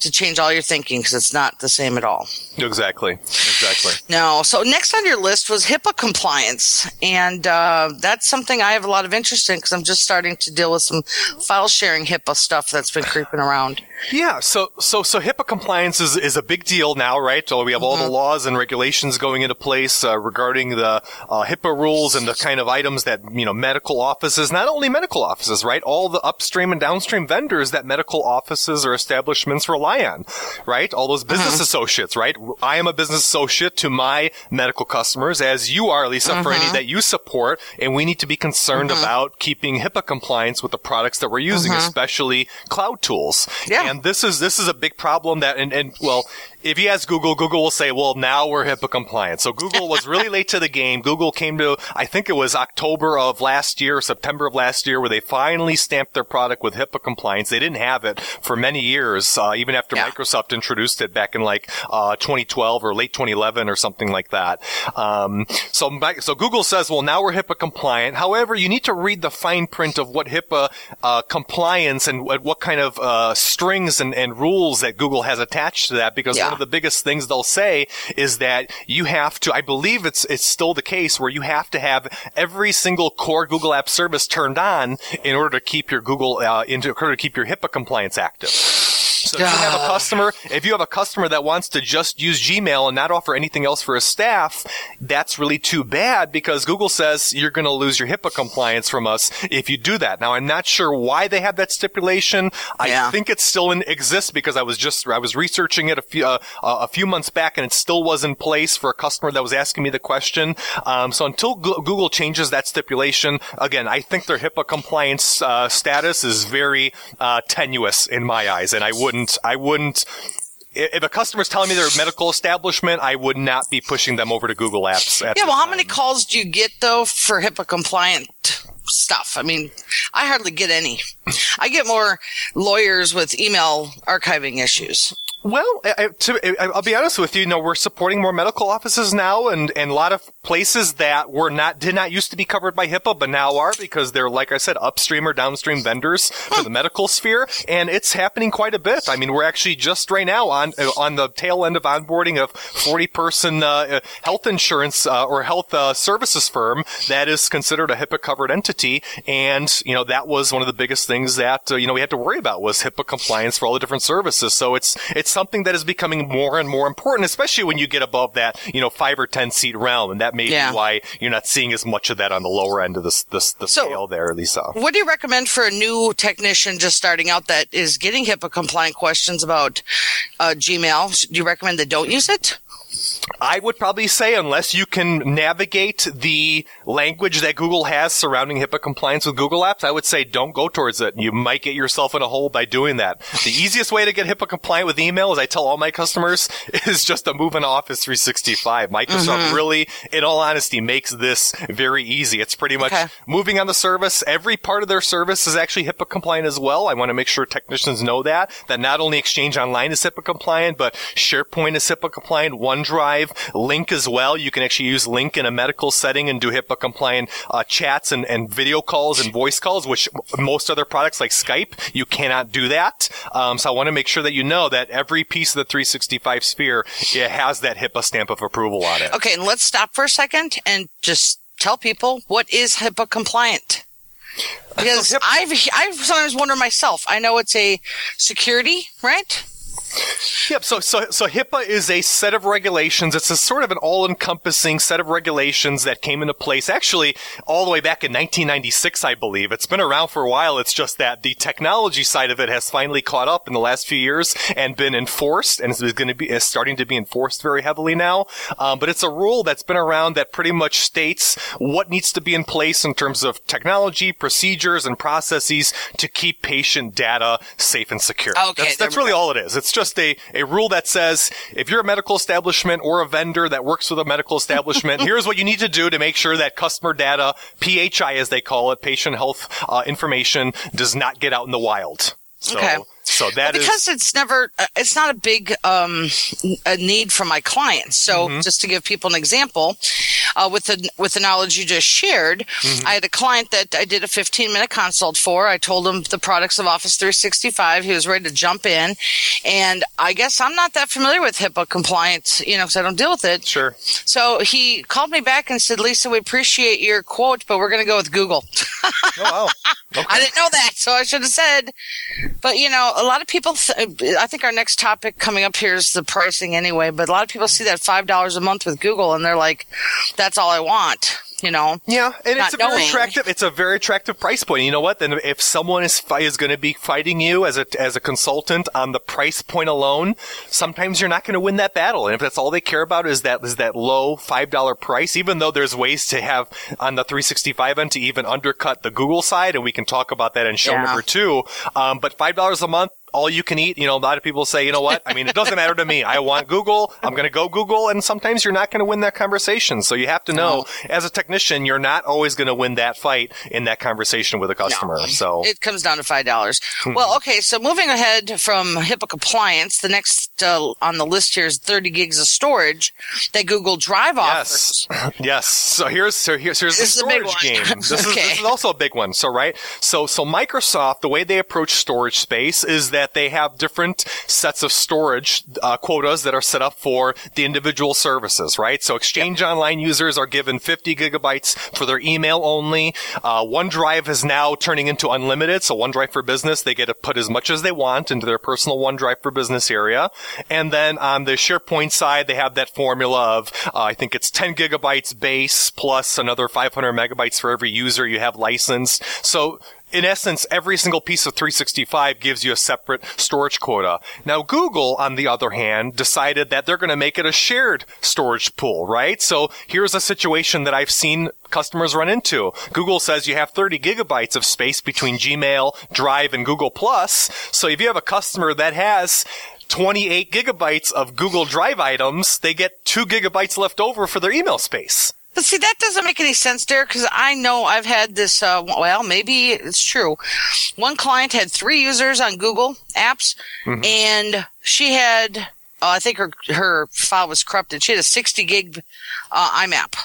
to change all your thinking because it's not the same at all. Exactly. Exactly. No. So next on your list was HIPAA compliance. And uh, that's something I have a lot of interest in because I'm just starting to deal with some file sharing HIPAA stuff that's been creeping around. Yeah. So so so HIPAA compliance is, is a big deal now, right? So we have all mm-hmm. the laws and regulations going into place uh, regarding the uh, HIPAA rules and the kind of items that, you know, medical offices, not only medical offices, right? All the upstream and downstream vendors that medical offices or establishments rely on, right? All those business mm-hmm. associates, right? I am a business associate to my medical customers, as you are, Lisa, mm-hmm. for any that you support, and we need to be concerned mm-hmm. about keeping HIPAA compliance with the products that we're using, mm-hmm. especially cloud tools. Yeah. And this is this is a big problem that, and, and well, if you ask Google, Google will say, well, now we're HIPAA compliant. So Google was really late to the game. Google came to, I think it was October of last year, September of last year, where they finally stamped their product with HIPAA compliance. They didn't have it for many years, uh, even after yeah. Microsoft introduced it back in like uh, twenty twelve or late twenty eleven or something like that. Um, so, so Google says, well, now we're HIPAA compliant. However, you need to read the fine print of what HIPAA uh, compliance and what, what kind of uh, strings and, and rules that Google has attached to that, because yeah. one of the biggest things they'll say is that you have to, I believe it's it's still the case where you have to have every single core Google App service turned on in order to keep your Google uh, in order to keep your HIPAA compliance active. So if you have a customer, if you have a customer that wants to just use Gmail and not offer anything else for his staff, that's really too bad, because Google says you're going to lose your HIPAA compliance from us if you do that. Now, I'm not sure why they have that stipulation. I yeah. think it still in, exists because I was just I was researching it a few uh, a few months back, and it still was in place for a customer that was asking me the question. Um, so until Go- Google changes that stipulation, again, I think their HIPAA compliance uh, status is very uh, tenuous in my eyes, and I wouldn't. I wouldn't. If a customer's telling me they're a medical establishment, I would not be pushing them over to Google Apps. Yeah, well, how many calls do you get though for HIPAA compliant stuff? I mean, I hardly get any. I get more lawyers with email archiving issues. Well, I, to, I'll be honest with you. You know, we're supporting more medical offices now, and, and a lot of places that were not did not used to be covered by HIPAA, but now are, because they're, like I said, upstream or downstream vendors for the medical sphere, and it's happening quite a bit. I mean, we're actually just right now on on the tail end of onboarding of forty person uh, health insurance uh, or health uh, services firm that is considered a HIPAA covered entity, and you know that was one of the biggest things that uh, you know we had to worry about was HIPAA compliance for all the different services. So it's it's something that is becoming more and more important, especially when you get above that, you know, five or ten seat realm, and that may yeah. be why you're not seeing as much of that on the lower end of this this the so, scale there, Lisa. What do you recommend for a new technician just starting out that is getting HIPAA compliant questions about uh, Gmail? Do you recommend they don't use it? I would probably say, unless you can navigate the language that Google has surrounding HIPAA compliance with Google Apps, I would say don't go towards it. You might get yourself in a hole by doing that. The easiest way to get HIPAA compliant with email, as I tell all my customers, is just to move into Office three sixty-five. Microsoft mm-hmm. really, in all honesty, makes this very easy. It's pretty much okay. moving on the service. Every part of their service is actually HIPAA compliant as well. I want to make sure technicians know that, that not only Exchange Online is HIPAA compliant, but SharePoint is HIPAA compliant, OneDrive, Link as well. You can actually use Link in a medical setting and do HIPAA compliant uh, chats and, and video calls and voice calls, which most other products like Skype, you cannot do that. Um, so I want to make sure that you know that every piece of the three sixty-five sphere, it has that HIPAA stamp of approval on it. Okay, and let's stop for a second and just tell people, what is HIPAA compliant? Because so HIPAA- I've, I've sometimes wondered myself. I know it's a security, right? Yep. So, so, so HIPAA is a set of regulations. It's a sort of an all-encompassing set of regulations that came into place actually all the way back in nineteen ninety-six, I believe. It's been around for a while. It's just that the technology side of it has finally caught up in the last few years and been enforced, and is going to be is starting to be enforced very heavily now. Um, but it's a rule that's been around that pretty much states what needs to be in place in terms of technology, procedures, and processes to keep patient data safe and secure. Okay, that's that's really all it is. It's just a, a rule that says if you're a medical establishment or a vendor that works with a medical establishment, here's what you need to do to make sure that customer data, P H I as they call it, patient health uh, information, does not get out in the wild. So, okay. So that well, because is, it's never, it's not a big um, a need for my clients. So mm-hmm. just to give people an example, uh, with the with the knowledge you just shared, mm-hmm. I had a client that I did a fifteen minute consult for. I told him the products of Office three sixty-five. He was ready to jump in, and I guess I'm not that familiar with HIPAA compliance, you know, because I don't deal with it. Sure. So he called me back and said, "Lisa, we appreciate your quote, but we're going to go with Google." Oh, wow. Okay. I didn't know that, so I should have said. But you know. A lot of people, th- I think our next topic coming up here is the pricing anyway, but a lot of people see that five dollars a month with Google and they're like, that's all I want. You know, yeah, and it's a knowing. very attractive. It's a very attractive price point. You know what? Then if someone is fi- is going to be fighting you as a as a consultant on the price point alone, sometimes you're not going to win that battle. And if that's all they care about is that is that low five dollar price, even though there's ways to have on the three sixty-five end to even undercut the Google side, and we can talk about that in show yeah. number two. Um, but five dollars a month. all you can eat. You know, a lot of people say, you know what? I mean, it doesn't matter to me. I want Google. I'm going to go Google. And sometimes you're not going to win that conversation. So you have to know, oh. as a technician, you're not always going to win that fight in that conversation with a customer. No. So it comes down to five dollars. Well, okay. So moving ahead from HIPAA compliance, the next uh, on the list here is thirty gigs of storage that Google Drive offers. Yes. Yes. So here's, so here's, here's this the storage game. This, okay. is, this is also a big one. So, right. So, so Microsoft, the way they approach storage space is that they have different sets of storage uh, quotas that are set up for the individual services, right? So Exchange yep. Online users are given fifty gigabytes for their email only. Uh, OneDrive is now turning into unlimited. So OneDrive for Business, they get to put as much as they want into their personal OneDrive for Business area. And then on the SharePoint side, they have that formula of, uh, I think it's ten gigabytes base plus another five hundred megabytes for every user you have licensed. So, in essence, every single piece of three sixty-five gives you a separate storage quota. Now, Google, on the other hand, decided that they're going to make it a shared storage pool, right? So here's a situation that I've seen customers run into. Google says you have thirty gigabytes of space between Gmail, Drive, and Google Plus. So if you have a customer that has twenty-eight gigabytes of Google Drive items, they get two gigabytes left over for their email space. But see, that doesn't make any sense, Derek, because I know I've had this, uh, well, maybe it's true. One client had three users on Google Apps, mm-hmm. and she had, uh, I think her her file was corrupted. She had a sixty gig uh, I MAP.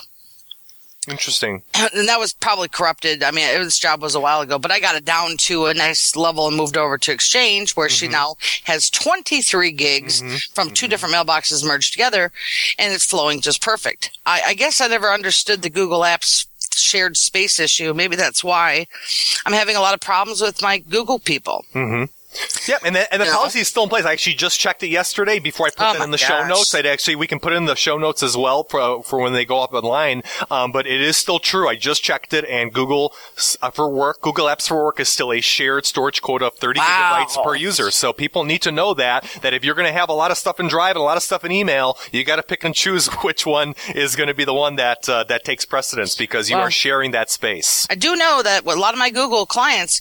Interesting. And that was probably corrupted. I mean, this job was a while ago, but I got it down to a nice level and moved over to Exchange, where mm-hmm. she now has twenty-three gigs mm-hmm. from two mm-hmm. different mailboxes merged together, and it's flowing just perfect. I, I guess I never understood the Google Apps shared space issue. Maybe that's why I'm having a lot of problems with my Google people. Mm-hmm. Yeah, and the, and the yeah. policy is still in place. I actually just checked it yesterday before I put oh that in the gosh. show notes. I'd actually, we can put it in the show notes as well for, for when they go up online. Um, but it is still true. I just checked it, and Google uh, for work, Google Apps for Work is still a shared storage quota of thirty wow. gigabytes per user. So people need to know that that if you're going to have a lot of stuff in Drive and a lot of stuff in email, you got to pick and choose which one is going to be the one that uh, that takes precedence because you well, are sharing that space. I do know that a lot of my Google clients,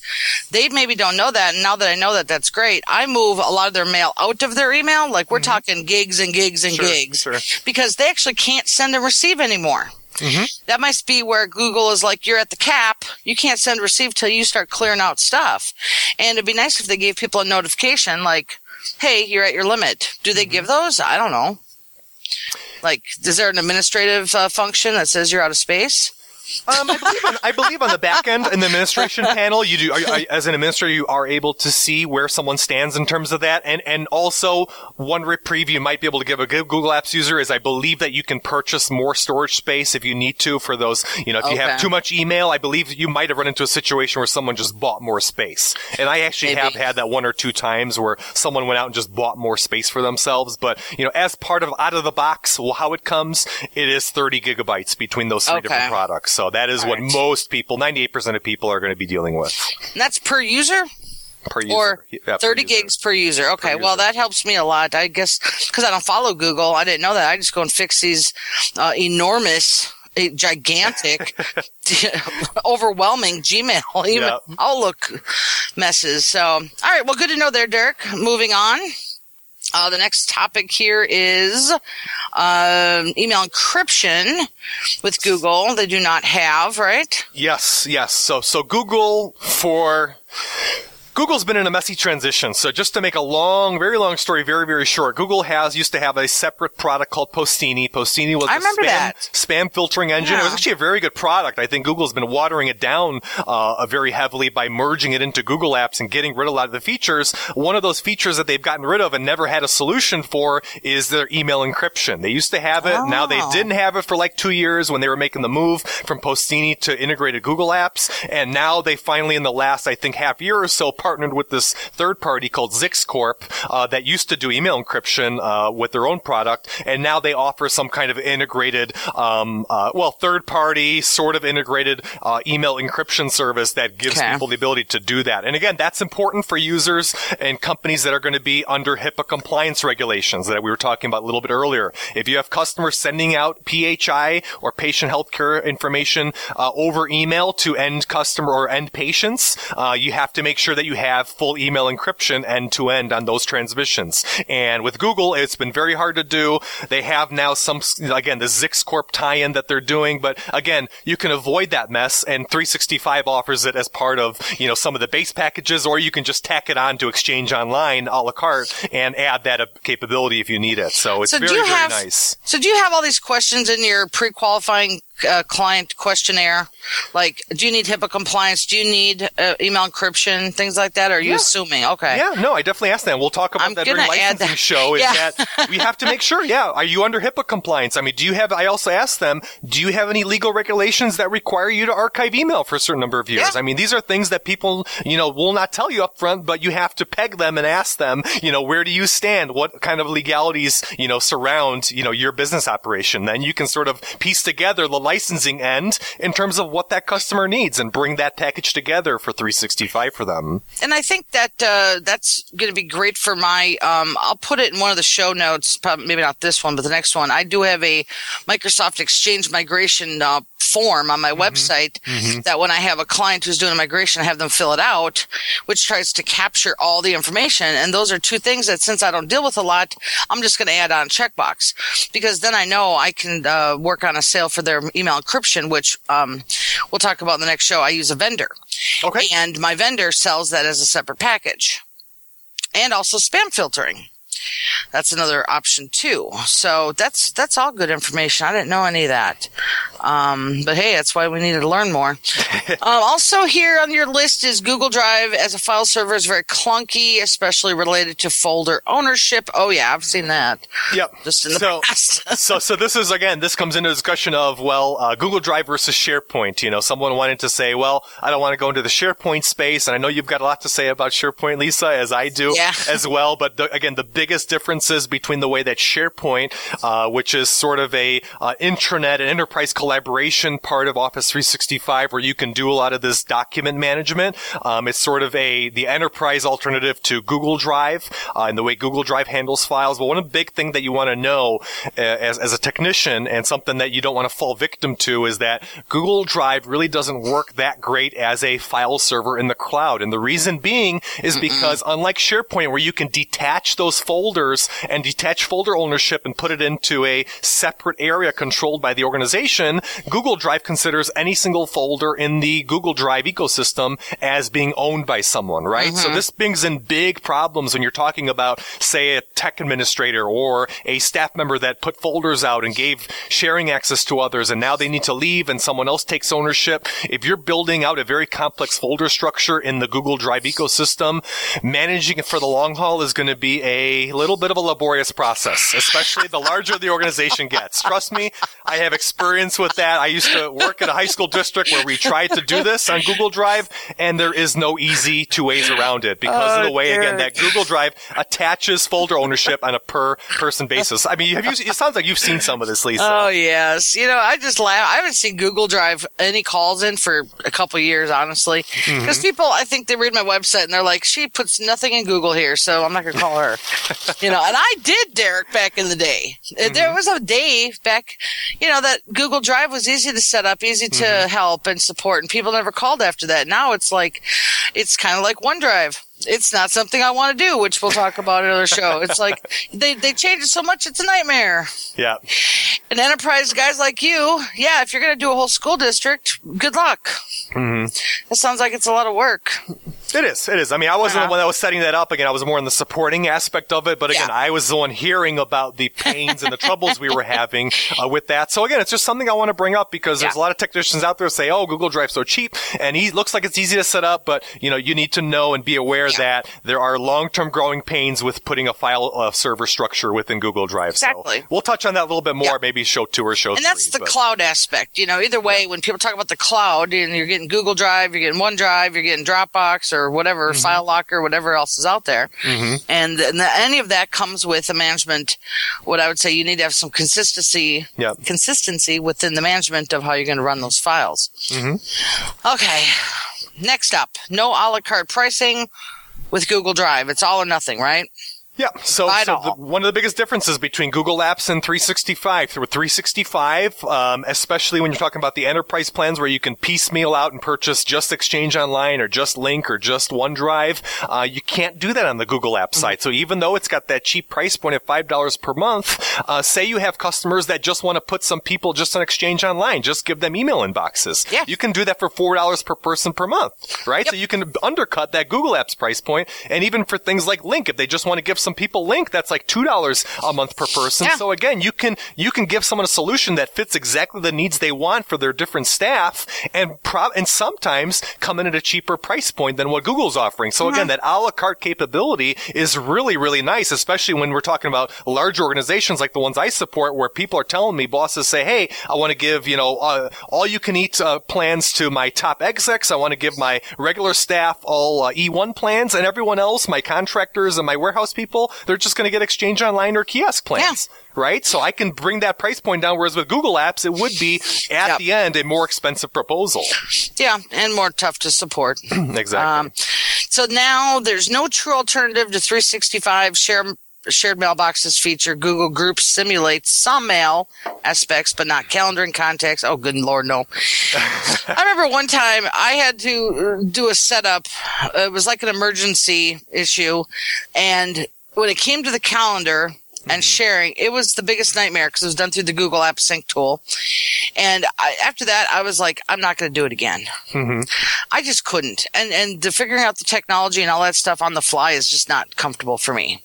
they maybe don't know that, and now that I know that. That that's great. I move a lot of their mail out of their email. Like we're mm-hmm. talking gigs and gigs and sure, gigs sure. because they actually can't send and receive anymore. Mm-hmm. That must be where Google is like, you're at the cap. You can't send and receive till you start clearing out stuff. And it'd be nice if they gave people a notification like, hey, you're at your limit. Do they mm-hmm. give those? I don't know. Like, is there an administrative uh, function that says you're out of space? um, I believe on, I believe on the back end in the administration panel, you do are, are, as an administrator, you are able to see where someone stands in terms of that, and and also one reprieve you might be able to give a Google Apps user is I believe that you can purchase more storage space if you need to for those. You know, if okay. you have too much email, I believe you might have run into a situation where someone just bought more space, and I actually Maybe. have had that one or two times where someone went out and just bought more space for themselves. But you know, as part of out of the box, well, how it comes, it is thirty gigabytes between those three okay. different products. So that is All what right. most people, ninety-eight percent of people are going to be dealing with. And that's per user? Per user. Or yeah, thirty per user. Gigs per user. Okay, per user. Well, that helps me a lot. I guess because I don't follow Google, I didn't know that. I just go and fix these uh, enormous, uh, gigantic, overwhelming Gmail, even yeah. Outlook messes. So, all right, well, good to know there, Derek. Moving on. Uh, the next topic here is uh, email encryption with Google. They do not have, right? Yes, yes. So, so Google for... Google's been in a messy transition. So just to make a long, very long story, very, very short, Google has used to have a separate product called Postini. Postini was I a spam, spam filtering engine. Yeah. It was actually a very good product. I think Google's been watering it down uh, very heavily by merging it into Google Apps and getting rid of a lot of the features. One of those features that they've gotten rid of and never had a solution for is their email encryption. They used to have it. Oh. Now they didn't have it for like two years when they were making the move from Postini to integrated Google Apps. And now they finally, in the last, I think, half year or so, partnered with this third party called Zixcorp uh, that used to do email encryption uh, with their own product, and now they offer some kind of integrated, um, uh, well, third party sort of integrated uh, email encryption service that gives okay. people the ability to do that. And again, that's important for users and companies that are going to be under HIPAA compliance regulations that we were talking about a little bit earlier. If you have customers sending out P H I or patient healthcare information uh, over email to end customer or end patients, uh, you have to make sure that you you have full email encryption end-to-end on those transmissions. And with Google, it's been very hard to do. They have now some, again, the Zixcorp tie-in that they're doing. But again, you can avoid that mess, and three sixty-five offers it as part of, you know, some of the base packages, or you can just tack it on to Exchange Online a la carte and add that capability if you need it. So it's so very, very have, nice. So do you have all these questions in your pre-qualifying Uh, client questionnaire, like, do you need HIPAA compliance? Do you need uh, email encryption? Things like that? Or are you yeah. assuming? Okay. Yeah, no, I definitely asked that. We'll talk about I'm that during licensing that. show. Is yeah. that we have to make sure, yeah, are you under HIPAA compliance? I mean, do you have, I also asked them, do you have any legal regulations that require you to archive email for a certain number of years? Yeah. I mean, these are things that people, you know, will not tell you up front, but you have to peg them and ask them, you know, where do you stand? What kind of legalities, you know, surround, you know, your business operation? Then you can sort of piece together the licensing end in terms of what that customer needs and bring that package together for three sixty-five for them. And I think that uh, that's going to be great for my um, – I'll put it in one of the show notes, probably, maybe not this one, but the next one. I do have a Microsoft Exchange migration uh, form on my mm-hmm. website mm-hmm. that when I have a client who's doing a migration, I have them fill it out, which tries to capture all the information. And those are two things that, since I don't deal with a lot, I'm just going to add on a checkbox, because then I know I can uh, work on a sale for their – email encryption, which um, we'll talk about in the next show. I use a vendor. Okay. And my vendor sells that as a separate package. And also spam filtering. That's another option too. So that's that's all good information. I didn't know any of that. Um, but hey, that's why we needed to learn more. uh, also here on your list is Google Drive as a file server is very clunky, especially related to folder ownership. Oh yeah, I've seen that. Yep. Just in the so, past. so, so this is, again, this comes into a discussion of, well, uh, Google Drive versus SharePoint. You know, someone wanted to say, well, I don't want to go into the SharePoint space. And I know you've got a lot to say about SharePoint, Lisa, as I do yeah. as well. But the, again, the biggest differences between the way that SharePoint, uh, which is sort of a uh, intranet and enterprise collaboration part of Office three sixty-five, where you can do a lot of this document management, um, it's sort of a the enterprise alternative to Google Drive uh, and the way Google Drive handles files. But one big thing that you want to know uh, as as a technician, and something that you don't want to fall victim to, is that Google Drive really doesn't work that great as a file server in the cloud. And the reason being is because Mm-mm. unlike SharePoint, where you can detach those folders and detach folder ownership and put it into a separate area controlled by the organization, Google Drive considers any single folder in the Google Drive ecosystem as being owned by someone, right? Mm-hmm. So this brings in big problems when you're talking about, say, a tech administrator or a staff member that put folders out and gave sharing access to others, and now they need to leave and someone else takes ownership. If you're building out a very complex folder structure in the Google Drive ecosystem, managing it for the long haul is going to be a little bit of a laborious process, especially the larger the organization gets. Trust me, I have experience with that. I used to work at a high school district where we tried to do this on Google Drive, and there is no easy two ways around it because oh, of the way, Derek. again, that Google Drive attaches folder ownership on a per-person basis. I mean, have you? It sounds like you've seen some of this, Lisa. Oh, yes. You know, I just laugh. I haven't seen Google Drive any calls in for a couple of years, honestly, because mm-hmm. people, I think they read my website, and they're like, she puts nothing in Google here, so I'm not going to call her. You know, and I did, Derek, back in the day. Mm-hmm. There was a day back, you know, that Google Drive was easy to set up, easy to mm-hmm. help and support, and people never called after that. Now it's like, it's kind of like OneDrive. It's not something I want to do, which we'll talk about in another show. It's like they, they change it so much, it's a nightmare. Yeah. And enterprise guys like you, yeah, if you're going to do a whole school district, good luck. Mm-hmm. That sounds like it's a lot of work. It is. It is. I mean, I wasn't uh-huh. the one that was setting that up. Again, I was more in the supporting aspect of it. But again, yeah. I was the one hearing about the pains and the troubles we were having uh, with that. So again, it's just something I want to bring up because yeah. there's a lot of technicians out there who say, oh, Google Drive's so cheap and it looks like it's easy to set up. But, you know, you need to know and be aware yeah. that there are long-term growing pains with putting a file uh, server structure within Google Drive. Exactly. So we'll touch on that a little bit more, yeah. maybe show two or show and three. And that's the but. cloud aspect. You know, either way, yeah. when people talk about the cloud, and you're getting Google Drive, you're getting OneDrive, you're getting Dropbox, or or whatever, mm-hmm. File Locker, whatever else is out there. Mm-hmm. And, and the, any of that comes with the management. What I would say, you need to have some consistency yep. consistency within the management of how you're going to run those files. Mm-hmm. Okay. Next up, no a la carte pricing with Google Drive. It's all or nothing, right? Yeah, so, so the, one of the biggest differences between Google Apps and three sixty-five, through three sixty-five, um, especially when you're talking about the enterprise plans where you can piecemeal out and purchase just Exchange Online or just Link or just OneDrive, uh, you can't do that on the Google Apps mm-hmm. side. So even though it's got that cheap price point at five dollars per month, uh, say you have customers that just want to put some people just on Exchange Online, just give them email inboxes. Yeah. You can do that for four dollars per person per month, right? Yep. So you can undercut that Google Apps price point. And even for things like Link, if they just want to give some people Link, that's like two dollars a month per person. Yeah. So again, you can you can give someone a solution that fits exactly the needs they want for their different staff and pro- and sometimes come in at a cheaper price point than what Google's offering. So mm-hmm. again, that a la carte capability is really, really nice, especially when we're talking about large organizations like the ones I support where people are telling me, bosses say, hey, I want to give, you know, uh, all-you-can-eat uh, plans to my top execs. I want to give my regular staff all uh, E one plans, and everyone else, my contractors and my warehouse people, they're just going to get Exchange Online or kiosk plans, yeah. right? So I can bring that price point down, whereas with Google Apps, it would be, at yep. the end, a more expensive proposal. Yeah, and more tough to support. Exactly. Um, so now there's no true alternative to three sixty-five. Share, shared mailboxes feature. Google Groups simulates some mail aspects, but not calendar and contacts. Oh, good Lord, no. I remember one time I had to do a setup. It was like an emergency issue, and when it came to the calendar and sharing, it was the biggest nightmare because it was done through the Google Apps Sync tool. And I, after that, I was like, I'm not going to do it again. Mm-hmm. I just couldn't. And, and the figuring out the technology and all that stuff on the fly is just not comfortable for me.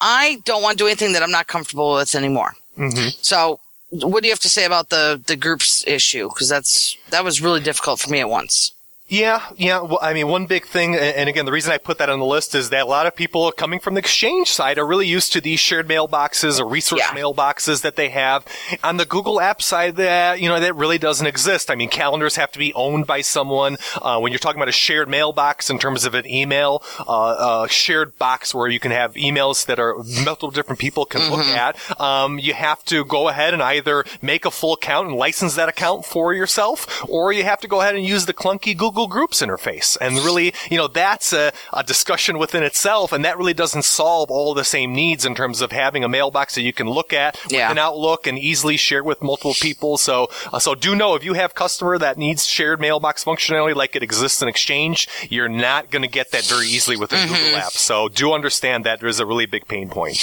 I don't want to do anything that I'm not comfortable with anymore. Mm-hmm. So what do you have to say about the, the groups issue? Because that's that was really difficult for me at once. Yeah, yeah. Well, I mean, one big thing, and again, the reason I put that on the list is that a lot of people coming from the Exchange side are really used to these shared mailboxes or resource yeah. mailboxes that they have. On the Google Apps side, that you know, that really doesn't exist. I mean, calendars have to be owned by someone. Uh, when you're talking about a shared mailbox in terms of an email, uh, a shared box where you can have emails that are multiple different people can mm-hmm. look at, um, you have to go ahead and either make a full account and license that account for yourself, or you have to go ahead and use the clunky Google Google Groups interface. And really, you know, that's a, a discussion within itself, and that really doesn't solve all the same needs in terms of having a mailbox that you can look at yeah. with an Outlook and easily share with multiple people. So uh, so do know, if you have a customer that needs shared mailbox functionality like it exists in Exchange, you're not going to get that very easily with the mm-hmm. Google app. So do understand that there's a really big pain point.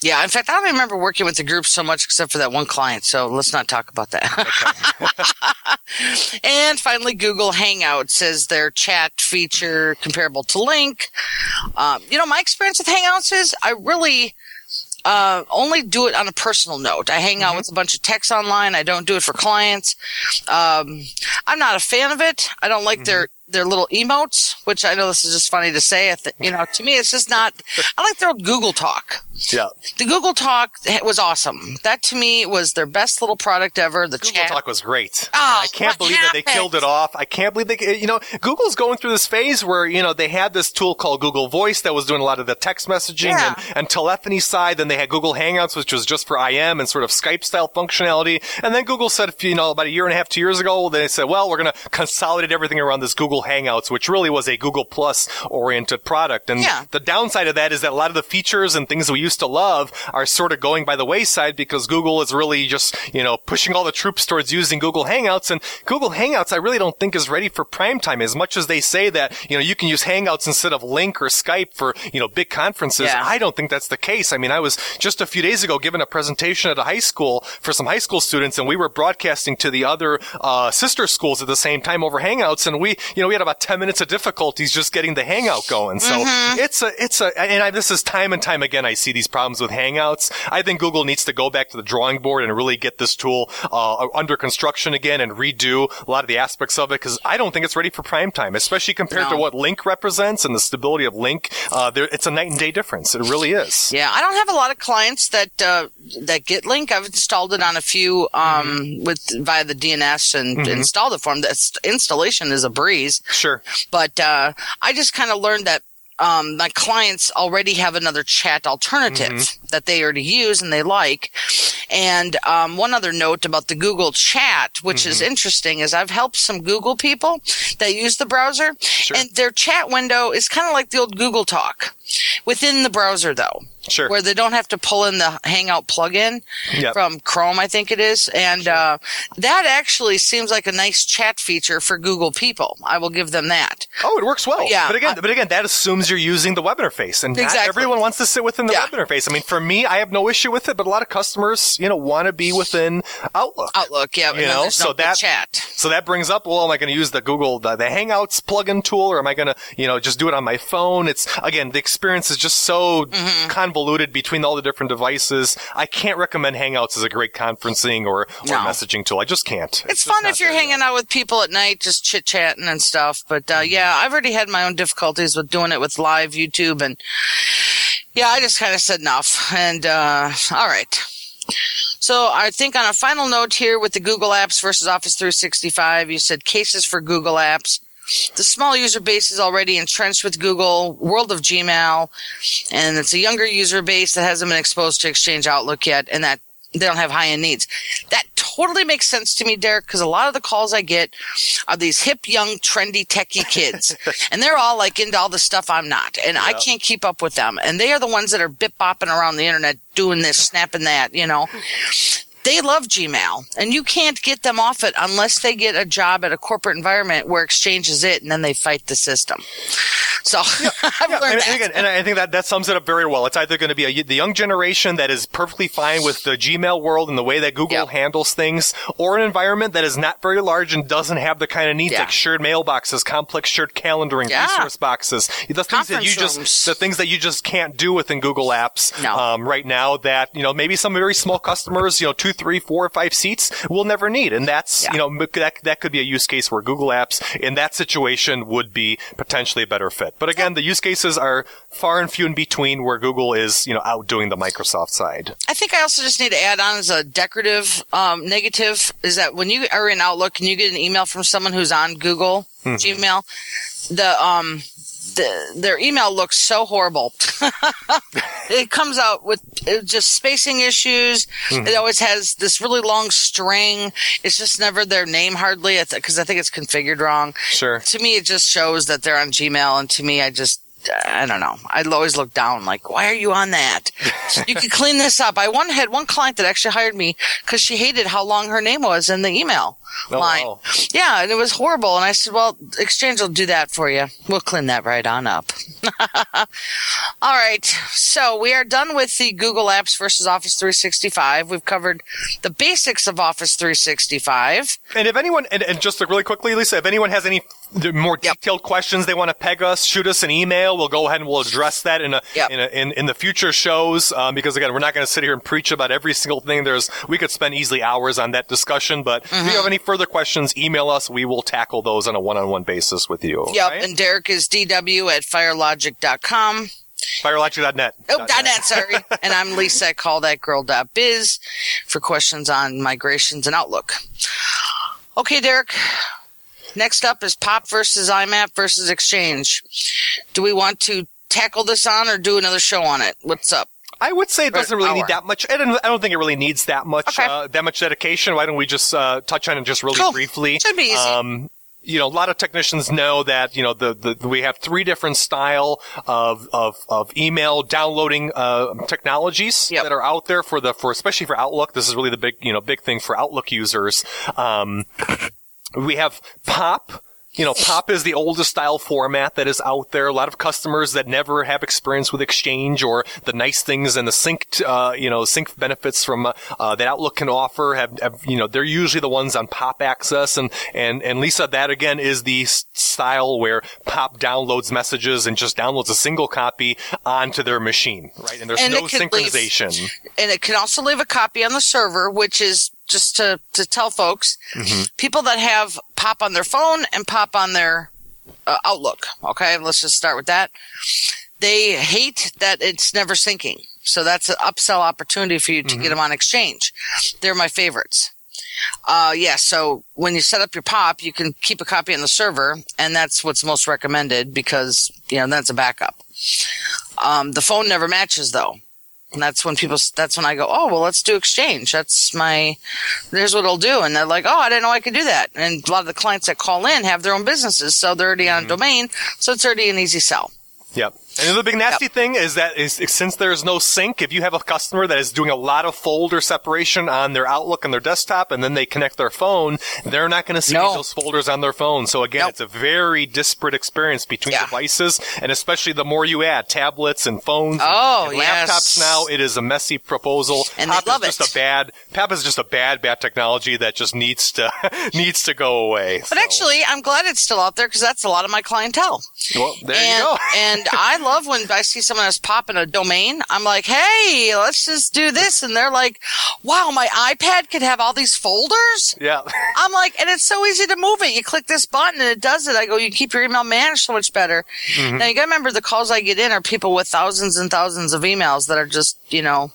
Yeah, in fact, I don't remember working with the group so much except for that one client, so let's not talk about that. Okay. And finally, Google Hangouts says their chat feature comparable to Link. Um, you know, my experience with Hangouts is I really uh, only do it on a personal note. I hang mm-hmm. out with a bunch of techs online. I don't do it for clients. Um, I'm not a fan of it. I don't like mm-hmm. their... their little emotes, which I know this is just funny to say. I th- you know, to me, it's just not, I like their old Google Talk. Yeah. The Google Talk was awesome. That to me was their best little product ever. The Google chat. Talk was great. Oh, I can't believe happened? that they killed it off. I can't believe they, you know, Google's going through this phase where, you know, they had this tool called Google Voice that was doing a lot of the text messaging yeah. and, and telephony side. Then they had Google Hangouts, which was just for I M and sort of Skype style functionality. And then Google said, you know, about a year and a half, two years ago, they said, well, we're going to consolidate everything around this Google Hangouts, which really was a Google Plus oriented product. And yeah. the downside of that is that a lot of the features and things we used to love are sort of going by the wayside because Google is really just, you know, pushing all the troops towards using Google Hangouts. And Google Hangouts, I really don't think is ready for prime time. As much as they say that, you know, you can use Hangouts instead of Link or Skype for, you know, big conferences. Yeah. I don't think that's the case. I mean, I was just a few days ago giving a presentation at a high school for some high school students, and we were broadcasting to the other uh, sister schools at the same time over Hangouts. And we, you know, we had about ten minutes of difficulties just getting the Hangout going. So mm-hmm. it's a, it's a, and I, this is time and time again, I see these problems with Hangouts. I think Google needs to go back to the drawing board and really get this tool uh, under construction again and redo a lot of the aspects of it, because I don't think it's ready for prime time, especially compared no. to what Link represents and the stability of Link. Uh, there, it's a night and day difference. It really is. Yeah, I don't have a lot of clients that uh, that get Link. I've installed it on a few um, mm-hmm. with via the D N S and mm-hmm. installed it for them. That installation is a breeze. Sure. But uh, I just kind of learned that um, my clients already have another chat alternative mm-hmm. that they already use and they like. And um, one other note about the Google chat, which mm-hmm. is interesting, is I've helped some Google people that use the browser, sure. and their chat window is kind of like the old Google Talk within the browser, though. Sure. Where they don't have to pull in the Hangout plugin yep. from Chrome, I think it is. And sure. uh, that actually seems like a nice chat feature for Google people. I will give them that. Oh, it works well. Yeah. But again, uh, but again, that assumes you're using the web interface. And exactly. not everyone wants to sit within the yeah. web interface. I mean, for me, I have no issue with it, but a lot of customers, you know, want to be within Outlook. Outlook, yeah. You know, no so that, chat. So that brings up, well, am I going to use the Google, the, the Hangouts plugin tool, or am I going to, you know, just do it on my phone? It's, again, the experience is just so mm-hmm. convoluted. Convoluted between all the different devices. I can't recommend Hangouts as a great conferencing or, or no. messaging tool. I just can't. It's, it's just fun if you're hanging out with people at night, just chit-chatting and stuff. But, uh, mm-hmm. yeah, I've already had my own difficulties with doing it with live YouTube. And, yeah, I just kind of said enough. And, uh, all right. So I think on a final note here with the Google Apps versus Office three sixty-five, you said cases for Google Apps. The small user base is already entrenched with Google, world of Gmail, and it's a younger user base that hasn't been exposed to Exchange Outlook yet, and that they don't have high-end needs. That totally makes sense to me, Derek, because a lot of the calls I get are these hip, young, trendy, techie kids, and they're all like into all the stuff I'm not, and yeah. I can't keep up with them, and they are the ones that are bit-bopping around the internet, doing this, snapping that, you know. They love Gmail, and you can't get them off it unless they get a job at a corporate environment where Exchange is it, and then they fight the system. So yeah, I've yeah. learned and, that. And, again, and I think that, that sums it up very well. It's either going to be a, the young generation that is perfectly fine with the Gmail world and the way that Google yep. handles things, or an environment that is not very large and doesn't have the kind of needs yeah. like shared mailboxes, complex shared calendaring, yeah. resource boxes, the things that you rooms. just the things that you just can't do within Google Apps no. um, right now. That you know maybe some very small customers, you know, two. three, four, or five seats we'll never need. And that's, yeah. you know, that, that could be a use case where Google Apps in that situation would be potentially a better fit. But again, the use cases are far and few in between where Google is, you know, outdoing the Microsoft side. I think I also just need to add on as a decorative um, negative is that when you are in Outlook and you get an email from someone who's on Google, mm-hmm. Gmail, the... um. The, their email looks so horrible. It comes out with just spacing issues. Mm-hmm. It always has this really long string. It's just never their name hardly, because I, th- I think it's configured wrong. Sure. To me, it just shows that they're on Gmail, and to me, I just I don't know. I always look down like, why are you on that? You can clean this up. I one had one client that actually hired me because she hated how long her name was in the email oh, line. Wow. Yeah, and it was horrible. And I said, well, Exchange will do that for you. We'll clean that right on up. All right. So we are done with the Google Apps versus Office three sixty-five. We've covered the basics of Office three sixty-five. And if anyone, and, and just really quickly, Lisa, if anyone has any more detailed yep. questions they want to peg us, shoot us an email. We'll go ahead and we'll address that in a, yep. in, a in in the future shows. Um, because again, we're not going to sit here and preach about every single thing. There's we could spend easily hours on that discussion. But mm-hmm. if you have any further questions, email us. We will tackle those on a one-on-one basis with you. Yep. Right? And Derek is D W at firelogic dot com. FireLogic dot net. Oh, .net, .net sorry. And I'm Lisa at call that girl dot biz for questions on migrations and Outlook. Okay, Derek. Next up is POP versus I MAP versus Exchange. Do we want to tackle this on or do another show on it? What's up? I would say it doesn't really hour. need that much. I don't, I don't think it really needs that much okay. uh, that much dedication. Why don't we just uh, touch on it just really cool. briefly? Should be easy. Um, You know, a lot of technicians know that, you know, the, the, we have three different style of, of, of email downloading, uh, technologies yep. that are out there for the, for, especially for Outlook. This is really the big, you know, big thing for Outlook users. Um, we have POP. You know, POP is the oldest style format that is out there. A lot of customers that never have experience with Exchange or the nice things and the sync, uh, you know, sync benefits from, uh, that Outlook can offer have, have, you know, they're usually the ones on POP access. And, and, and Lisa, that again is the style where POP downloads messages and just downloads a single copy onto their machine, right? And there's and no synchronization. Leave, and it can also leave a copy on the server, which is, just to, to tell folks, mm-hmm. people that have POP on their phone and POP on their uh, Outlook, okay? Let's just start with that. They hate that it's never syncing. So that's an upsell opportunity for you to mm-hmm. get them on Exchange. They're my favorites. Uh, yeah, so when you set up your POP, you can keep a copy on the server, and that's what's most recommended because, you know, that's a backup. Um, the phone never matches though. And that's when people, that's when I go, oh, well, let's do Exchange. That's my, there's what it'll do. And they're like, oh, I didn't know I could do that. And a lot of the clients that call in have their own businesses. So they're already on mm-hmm. a domain. So it's already an easy sell. Yep. And the big nasty yep. thing is that is, since there's no sync, if you have a customer that is doing a lot of folder separation on their Outlook and their desktop, and then they connect their phone, they're not going to see no. those folders on their phone. So, again, nope. it's a very disparate experience between yeah. devices, and especially the more you add, tablets and phones oh, and, and laptops yes. now, it is a messy proposal. And P O P they love is just it. A bad, P O P is just a bad, bad technology that just needs to needs to go away. But so. Actually, I'm glad it's still out there because that's a lot of my clientele. Well, there and, you go. And I love when I see someone that's popping a domain. I'm like, hey, let's just do this. And they're like, wow, my iPad could have all these folders? Yeah. I'm like, and it's so easy to move it. You click this button and it does it. I go, you keep your email managed so much better. Mm-hmm. Now, you got to remember the calls I get in are people with thousands and thousands of emails that are just, you know,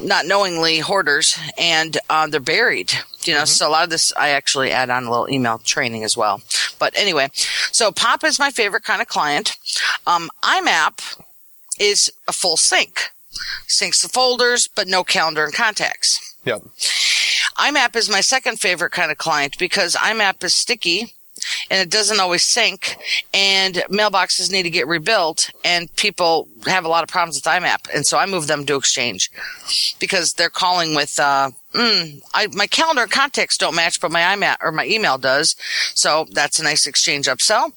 not knowingly hoarders, and uh, they're buried. You know, mm-hmm. so a lot of this, I actually add on a little email training as well. But anyway, so P O P is my favorite kind of client. Um, I M A P is a full sync. Syncs the folders, but no calendar and contacts. Yep. I M A P is my second favorite kind of client because I M A P is sticky and it doesn't always sync, and mailboxes need to get rebuilt, and people have a lot of problems with I M A P. And so I move them to Exchange because they're calling with, uh, mm, I, my calendar and contacts don't match, but my I M A P or my email does. So that's a nice Exchange upsell.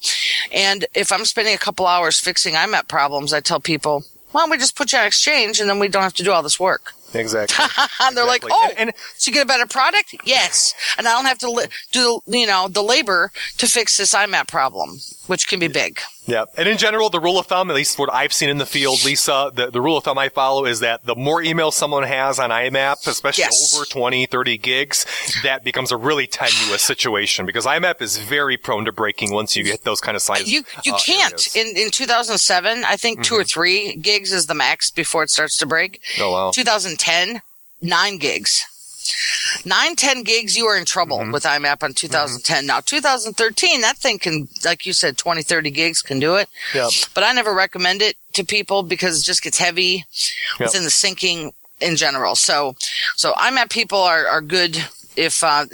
And if I'm spending a couple hours fixing I M A P problems, I tell people, why don't we just put you on Exchange and then we don't have to do all this work. Exactly. And they're exactly. like, oh, and, and, so you get a better product? Yes. And I don't have to li- do, you know, the labor to fix this I M A P problem, which can be big. Yeah. And in general, the rule of thumb, at least what I've seen in the field, Lisa, the, the rule of thumb I follow is that the more emails someone has on I M A P, especially yes. over twenty, thirty gigs, that becomes a really tenuous situation because I M A P is very prone to breaking once you get those kind of sizes. You you uh, can't. In in two thousand seven, I think mm-hmm. two or three gigs is the max before it starts to break. Oh, wow. two thousand ten, nine gigs. Nine, ten gigs, you are in trouble mm-hmm. with I M A P on two thousand ten. Mm-hmm. Now, two thousand thirteen, that thing can, like you said, twenty, thirty gigs can do it. Yep. But I never recommend it to people because it just gets heavy yep. within the syncing in general. So, so I M A P people are, are good if, uh,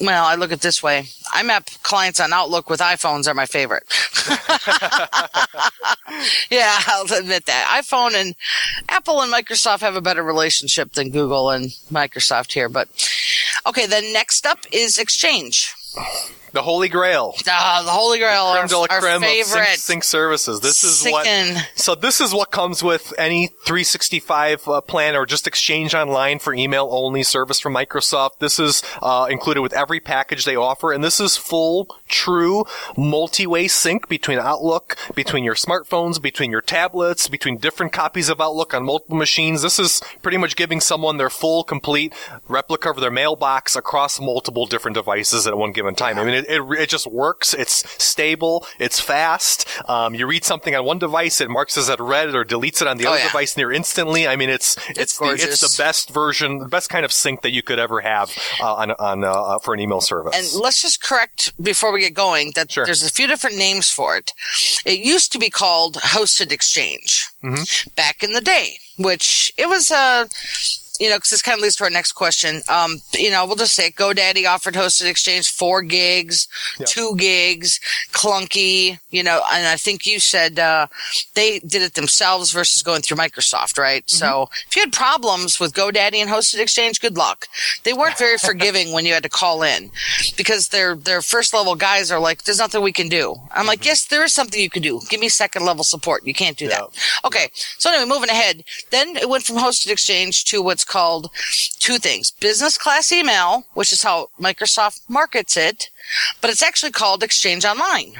well, I look at it this way. I M A P clients on Outlook with iPhones are my favorite. Yeah, I'll admit that. iPhone and Apple and Microsoft have a better relationship than Google and Microsoft here. But okay, then next up is Exchange. The Holy Grail. Ah, the Holy Grail. The creme de la creme of sync, sync services. This is Sinkin. what. So this is what comes with any three sixty-five uh, plan or just Exchange Online for email only service from Microsoft. This is uh, included with every package they offer, and this is full, true, multi-way sync between Outlook, between your smartphones, between your tablets, between different copies of Outlook on multiple machines. This is pretty much giving someone their full, complete replica of their mailbox across multiple different devices at one given time. Yeah. I mean, it It, it just works. It's stable. It's fast. Um, you read something on one device, it marks as read or deletes it on the oh, other yeah. device near instantly. I mean, it's it's it's the, it's the best version, the best kind of sync that you could ever have uh, on on uh, for an email service. And let's just correct before we get going that sure. there's a few different names for it. It used to be called Hosted Exchange mm-hmm. back in the day, which it was a. Uh, You know, because this kind of leads to our next question. Um, you know, we'll just say GoDaddy offered Hosted Exchange four gigs, yep. two gigs, clunky. You know, and I think you said uh, they did it themselves versus going through Microsoft, right? Mm-hmm. So if you had problems with GoDaddy and Hosted Exchange, good luck. They weren't very forgiving when you had to call in because their their first level guys are like, "There's nothing we can do." I'm mm-hmm. like, "Yes, there is something you can do. Give me second level support. You can't do yep. that." Okay. Yep. So anyway, moving ahead, then it went from Hosted Exchange to what's called two things: business class email, which is how Microsoft markets it, but it's actually called Exchange Online.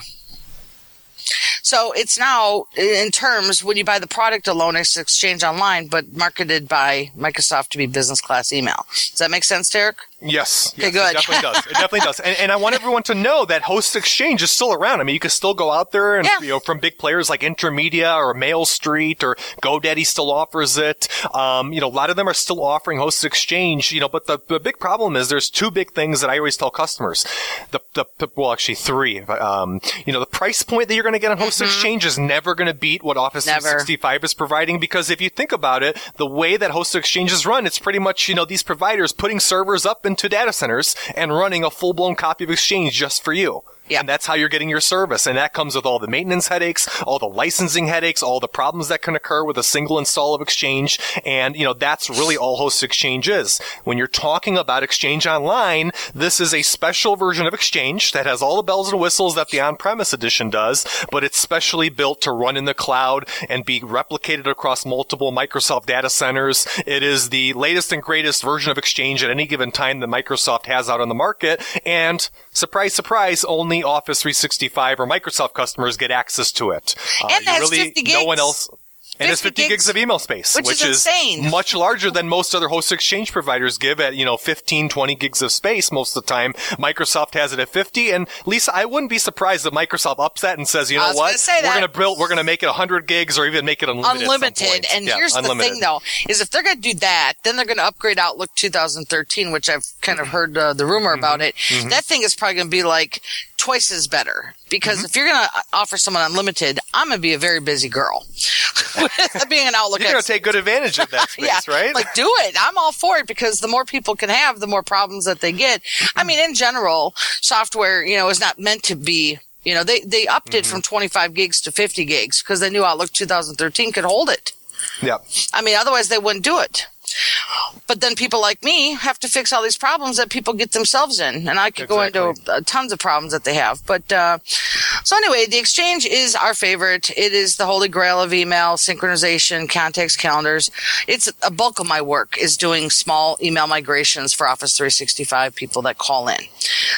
So it's now in terms when you buy the product alone, it's Exchange Online, but marketed by Microsoft to be business class email. Does that make sense, Derek? Yes. Okay, yes, good. It definitely does. It definitely does. And, and I want everyone to know that Host Exchange is still around. I mean, you can still go out there and, yeah. you know, from big players like Intermedia or Mail Street or GoDaddy still offers it. Um, you know, a lot of them are still offering Host Exchange, you know, but the, the big problem is there's two big things that I always tell customers. The, the, well, actually three. Um, you know, the price point that you're going to get on Host mm-hmm. Exchange is never going to beat what Office three sixty-five is providing, because if you think about it, the way that Host Exchange is run, it's pretty much, you know, these providers putting servers up into data centers and running a full-blown copy of Exchange just for you. Yeah. And that's how you're getting your service. And that comes with all the maintenance headaches, all the licensing headaches, all the problems that can occur with a single install of Exchange. And, you know, that's really all Host Exchange is. When you're talking about Exchange Online, this is a special version of Exchange that has all the bells and whistles that the on-premise edition does, but it's specially built to run in the cloud and be replicated across multiple Microsoft data centers. It is the latest and greatest version of Exchange at any given time that Microsoft has out on the market. And surprise, surprise, only Office three sixty-five or Microsoft customers get access to it. Uh, and that's really, fifty gigs. No one else. And it's fifty gigs, gigs of email space, which, which is, is much larger than most other Host Exchange providers give at, you know, fifteen, twenty gigs of space most of the time. Microsoft has it at fifty. And Lisa, I wouldn't be surprised if Microsoft ups that and says, you know what, we're going to build, we're going to make it one hundred gigs or even make it unlimited. Unlimited. And yeah, here's unlimited. The thing, though, is if they're going to do that, then they're going to upgrade Outlook two thousand thirteen, which I've kind of heard uh, the rumor mm-hmm. about it. Mm-hmm. That thing is probably going to be like twice as better. Because mm-hmm. if you're going to offer someone unlimited, I'm going to be a very busy girl. Being an Outlook expert. You're going to take good advantage of that space, yeah. right? Like, do it. I'm all for it, because the more people can have, the more problems that they get. I mean, in general, software, you know, is not meant to be, you know, they, they upped mm-hmm. it from twenty-five gigs to fifty gigs because they knew Outlook two thousand thirteen could hold it. Yeah. I mean, otherwise they wouldn't do it. But then people like me have to fix all these problems that people get themselves in. And I could exactly. go into uh, tons of problems that they have. But uh, so anyway, the Exchange is our favorite. It is the holy grail of email, synchronization, contacts, calendars. It's a bulk of my work is doing small email migrations for Office three sixty-five people that call in.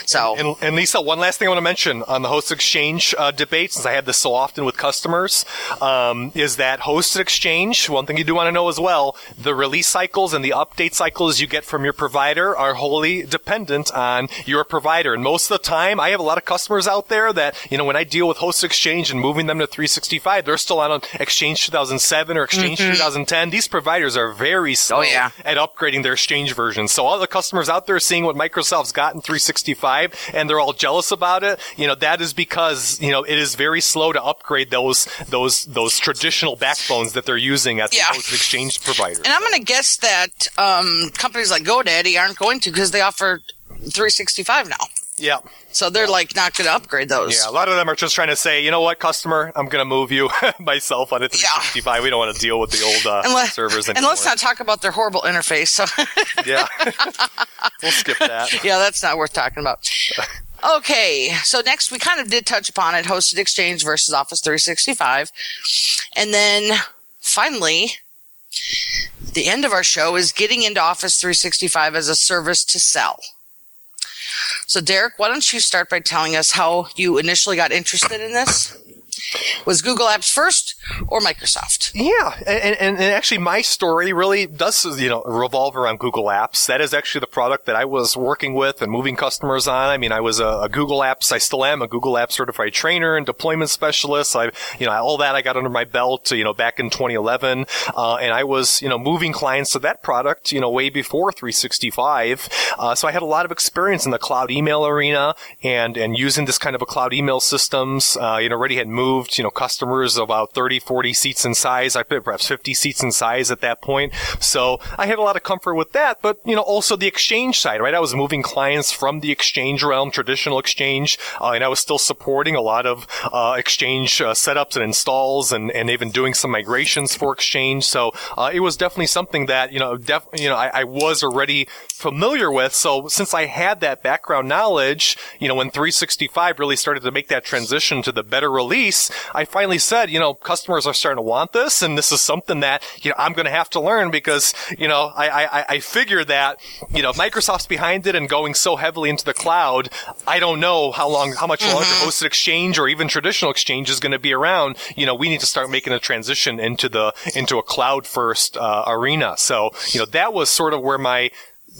So And, and Lisa, one last thing I want to mention on the Host Exchange uh, debate, since I have this so often with customers, um, is that Host Exchange, one thing you do want to know as well, the release cycle and the update cycles you get from your provider are wholly dependent on your provider. And most of the time, I have a lot of customers out there that, you know, when I deal with Host Exchange and moving them to three sixty-five, they're still on Exchange two thousand seven or Exchange mm-hmm. two thousand ten. These providers are very slow oh, yeah. at upgrading their Exchange version. So all the customers out there are seeing what Microsoft's got in three sixty-five, and they're all jealous about it. You know, that is because, you know, it is very slow to upgrade those those those traditional backbones that they're using at the yeah. Host Exchange providers. And I'm going to guess that um, companies like GoDaddy aren't going to, because they offer three sixty-five now. Yeah. So they're, yeah. like, not going to upgrade those. Yeah, a lot of them are just trying to say, you know what, customer, I'm going to move you myself on a three sixty-five. Yeah. We don't want to deal with the old uh, and le- servers anymore. And let's not talk about their horrible interface. So yeah. We'll skip that. Yeah, that's not worth talking about. Okay, so next we kind of did touch upon it, Hosted Exchange versus Office three sixty-five. And then finally, the end of our show is getting into Office three sixty-five as a service to sell. So, Derek, why don't you start by telling us how you initially got interested in this? Was Google Apps first or Microsoft? Yeah, and, and, and actually my story really does, you know, revolve around Google Apps. That is actually the product that I was working with and moving customers on. I mean, I was a, a Google Apps, I still am a Google Apps certified trainer and deployment specialist. I, you know, all that I got under my belt, you know, back in twenty eleven, uh, and I was, you know, moving clients to that product, you know, way before three sixty-five. Uh, so I had a lot of experience in the cloud email arena and and using this kind of a cloud email systems. Uh, you know, already had moved. you know, customers about thirty, forty seats in size, I perhaps fifty seats in size at that point. So I had a lot of comfort with that, but, you know, also the Exchange side, right? I was moving clients from the Exchange realm, traditional Exchange, uh, and I was still supporting a lot of uh, Exchange uh, setups and installs and, and even doing some migrations for Exchange. So uh, it was definitely something that, you know, def- you know, I, I was already familiar with. So since I had that background knowledge, you know, when three sixty-five really started to make that transition to the better release, I finally said, you know, customers are starting to want this, and this is something that, you know, I'm going to have to learn, because, you know, I, I, I figure that, you know, Microsoft's behind it and going so heavily into the cloud, I don't know how long, how much mm-hmm. longer Hosted Exchange or even traditional Exchange is going to be around. You know, we need to start making a transition into the, into a cloud first, uh, arena. So, you know, that was sort of where my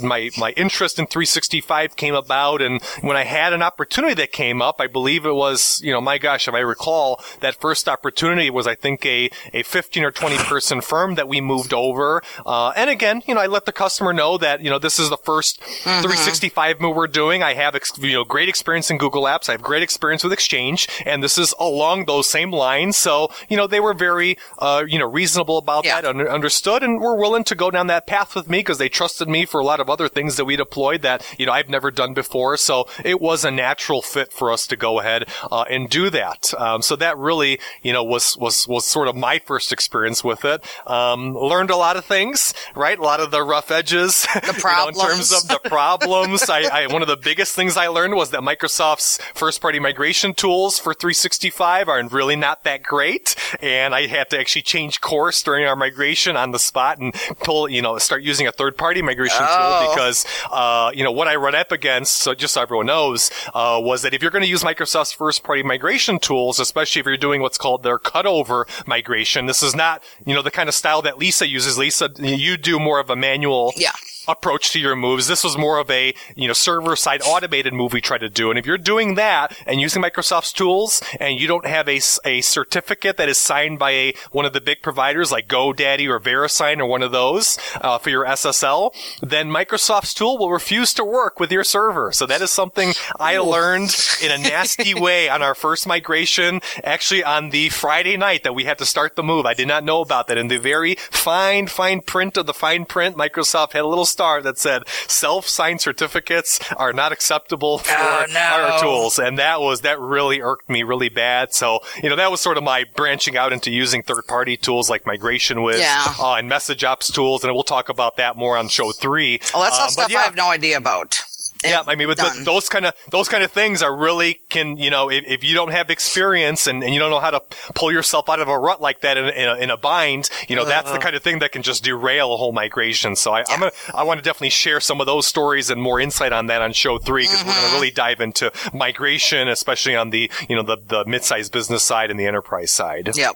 my, my interest in three sixty-five came about. And when I had an opportunity that came up, I believe it was, you know, my gosh, if I recall, that first opportunity was, I think, a, a fifteen or twenty person firm that we moved over. Uh, and again, you know, I let the customer know that, you know, this is the first mm-hmm. three sixty-five move we're doing. I have, ex- you know, great experience in Google Apps. I have great experience with Exchange. And this is along those same lines. So, you know, they were very, uh, you know, reasonable about yeah. that, un- understood, and were willing to go down that path with me because they trusted me for a lot of other things that we deployed that, you know, I've never done before. So it was a natural fit for us to go ahead uh, and do that. Um, so that really, you know, was, was, was sort of my first experience with it. Um, learned a lot of things, right? A lot of the rough edges, the problems. You know, in terms of the problems. I, I, one of the biggest things I learned was that Microsoft's first-party migration tools for three sixty-five are really not that great. And I had to actually change course during our migration on the spot and pull, you know, start using a third-party migration oh. tool because, uh, you know, what I run up against, so just so everyone knows, uh, was that if you're going to use Microsoft's first-party migration tools, especially if you're doing what's called their cutover migration, this is not, you know, the kind of style that Lisa uses. Lisa, you do more of a manual. Yeah. Approach to your moves. This was more of a, you know, server-side automated move we tried to do. And if you're doing that and using Microsoft's tools and you don't have a, a certificate that is signed by a, one of the big providers like GoDaddy or VeriSign or one of those uh, for your S S L, then Microsoft's tool will refuse to work with your server. So that is something I learned in a nasty way on our first migration, actually on the Friday night that we had to start the move. I did not know about that. In the very fine, fine print of the fine print, Microsoft had a little star that said self-signed certificates are not acceptable for oh, no. our tools, and that was that really irked me really bad. So you know that was sort of my branching out into using third-party tools like MigrationWiz yeah. uh, and MessageOps tools, and we'll talk about that more on show three. Oh, that's all um, stuff yeah. I have no idea about. Yeah, I mean, but the, those kind of those kind of things are really can you know if, if you don't have experience and, and you don't know how to pull yourself out of a rut like that in, in, a, in a bind, you know, uh, that's the kind of thing that can just derail a whole migration. So I yeah. I'm gonna, I want to definitely share some of those stories and more insight on that on show three because mm-hmm. we're going to really dive into migration, especially on the you know the the mid-sized business side and the enterprise side. Yep.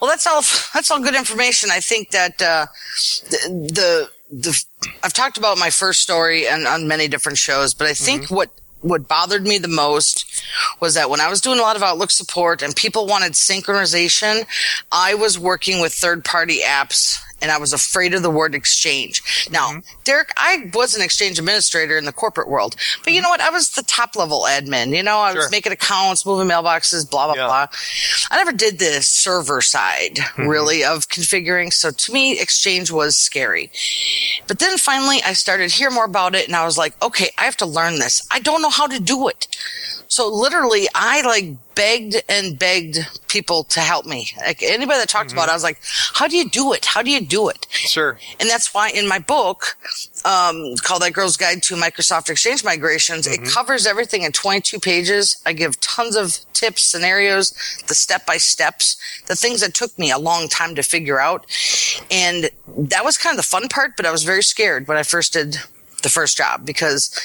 Well, that's all that's all good information. I think that uh, the. the The, I've talked about my first story and on many different shows, but I think mm-hmm. what, what bothered me the most was that when I was doing a lot of Outlook support and people wanted synchronization, I was working with third-party apps and I was afraid of the word exchange. Now, mm-hmm. Derek, I was an exchange administrator in the corporate world, but you know what? I was the top-level admin. You know, I sure. was making accounts, moving mailboxes, blah, blah, yeah. blah. I never did the server side, mm-hmm. really, of configuring. So to me, exchange was scary. But then finally, I started to hear more about it, and I was like, okay, I have to learn this. I don't know how to do it. So literally, I like begged and begged people to help me. Like anybody that talked mm-hmm. about it, I was like, how do you do it? How do you do it? Sure. And that's why in my book, um, called That Girl's Guide to Microsoft Exchange Migrations, mm-hmm. it covers everything in twenty-two pages. I give tons of tips, scenarios, the step-by-steps, the things that took me a long time to figure out. And that was kind of the fun part, but I was very scared when I first did the first job because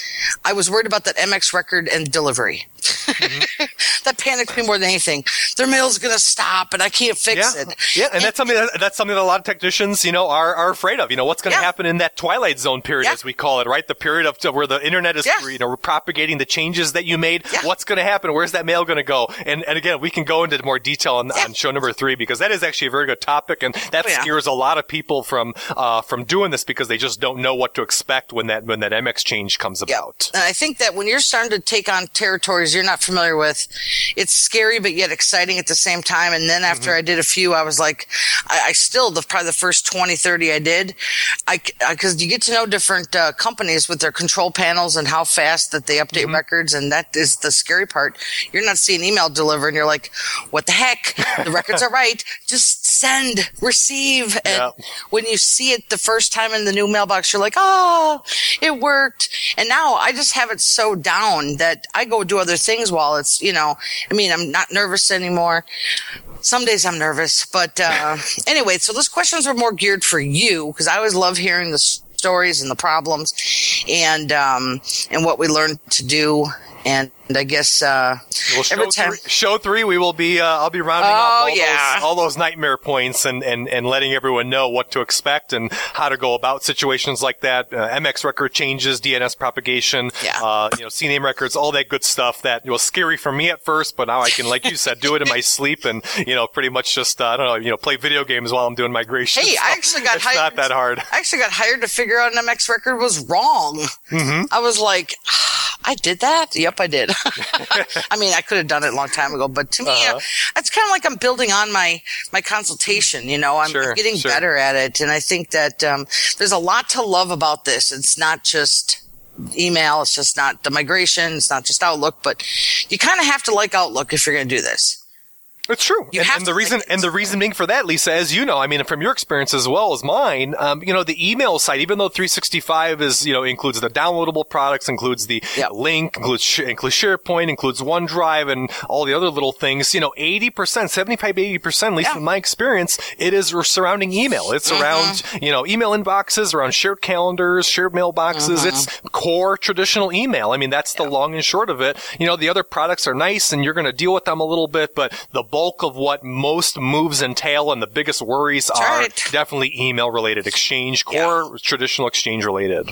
I was worried about that M X record and delivery. Mm-hmm. That panicked me more than anything. Their mail's going to stop and I can't fix yeah. it. Yeah, and, and that's something that, that's something that a lot of technicians, you know, are, are afraid of. You know, what's going to yeah. happen in that twilight zone period, yeah. as we call it, right? The period of where the internet is, yeah. you know, propagating the changes that you made. Yeah. What's going to happen? Where's that mail going to go? And and again, we can go into more detail on, yeah. on show number three because that is actually a very good topic and that oh, yeah. scares a lot of people from uh, from doing this because they just don't know what to expect when that when that M X change comes yeah. about. And I think that when you're starting to take on territories you're not familiar with, it's scary but yet exciting at the same time. And then after mm-hmm. I did a few, I was like, I, I still the probably the first twenty, thirty I did, I because you get to know different uh, companies with their control panels and how fast that they update mm-hmm. records, and that is the scary part. You're not seeing email deliver, and you're like, what the heck? The records are right. Just send, receive, and yeah. when you see it the first time in the new mailbox, you're like, oh, it worked. And now I just have it so down that I go do other things. things while it's, you know, I mean, I'm not nervous anymore. Some days I'm nervous, but uh, anyway, so those questions are more geared for you because I always love hearing the stories and the problems and um, and what we learned to do And I guess uh, well, show every time three, show three, we will be. Uh, I'll be rounding oh, up all, yeah. those, all those nightmare points and, and, and letting everyone know what to expect and how to go about situations like that. Uh, M X record changes, D N S propagation, yeah. uh, you know, C name records, all that good stuff. That was scary for me at first, but now I can, like you said, do it in my sleep and you know, pretty much just uh, I don't know, you know, play video games while I'm doing migration. Hey, so I actually got it's hired. Not that hard. I actually got hired to figure out an M X record was wrong. Mm-hmm. I was like, I did that. Yep, I did. I mean, I could have done it a long time ago, but to me, uh-huh. it's kind of like I'm building on my, my consultation, you know, I'm sure, getting sure. better at it. And I think that um, there's a lot to love about this. It's not just email. It's just not the migration. It's not just Outlook, but you kind of have to like Outlook if you're going to do this. It's true. You and, and the reason, and the reason being for that, Lisa, as you know, I mean, from your experience as well as mine, um, you know, the email site, even though three sixty-five is, you know, includes the downloadable products, includes the yeah. Link, includes, includes SharePoint, includes OneDrive and all the other little things, you know, eighty percent, seventy-five, eighty percent, at least yeah. from my experience, it is surrounding email. It's mm-hmm. around, you know, email inboxes, around shared calendars, shared mailboxes. Mm-hmm. It's core traditional email. I mean, that's yeah. the long and short of it. You know, the other products are nice and you're going to deal with them a little bit, but the bulk of what most moves entail and the biggest worries That's are right. definitely email-related, exchange, core, yeah. traditional exchange-related.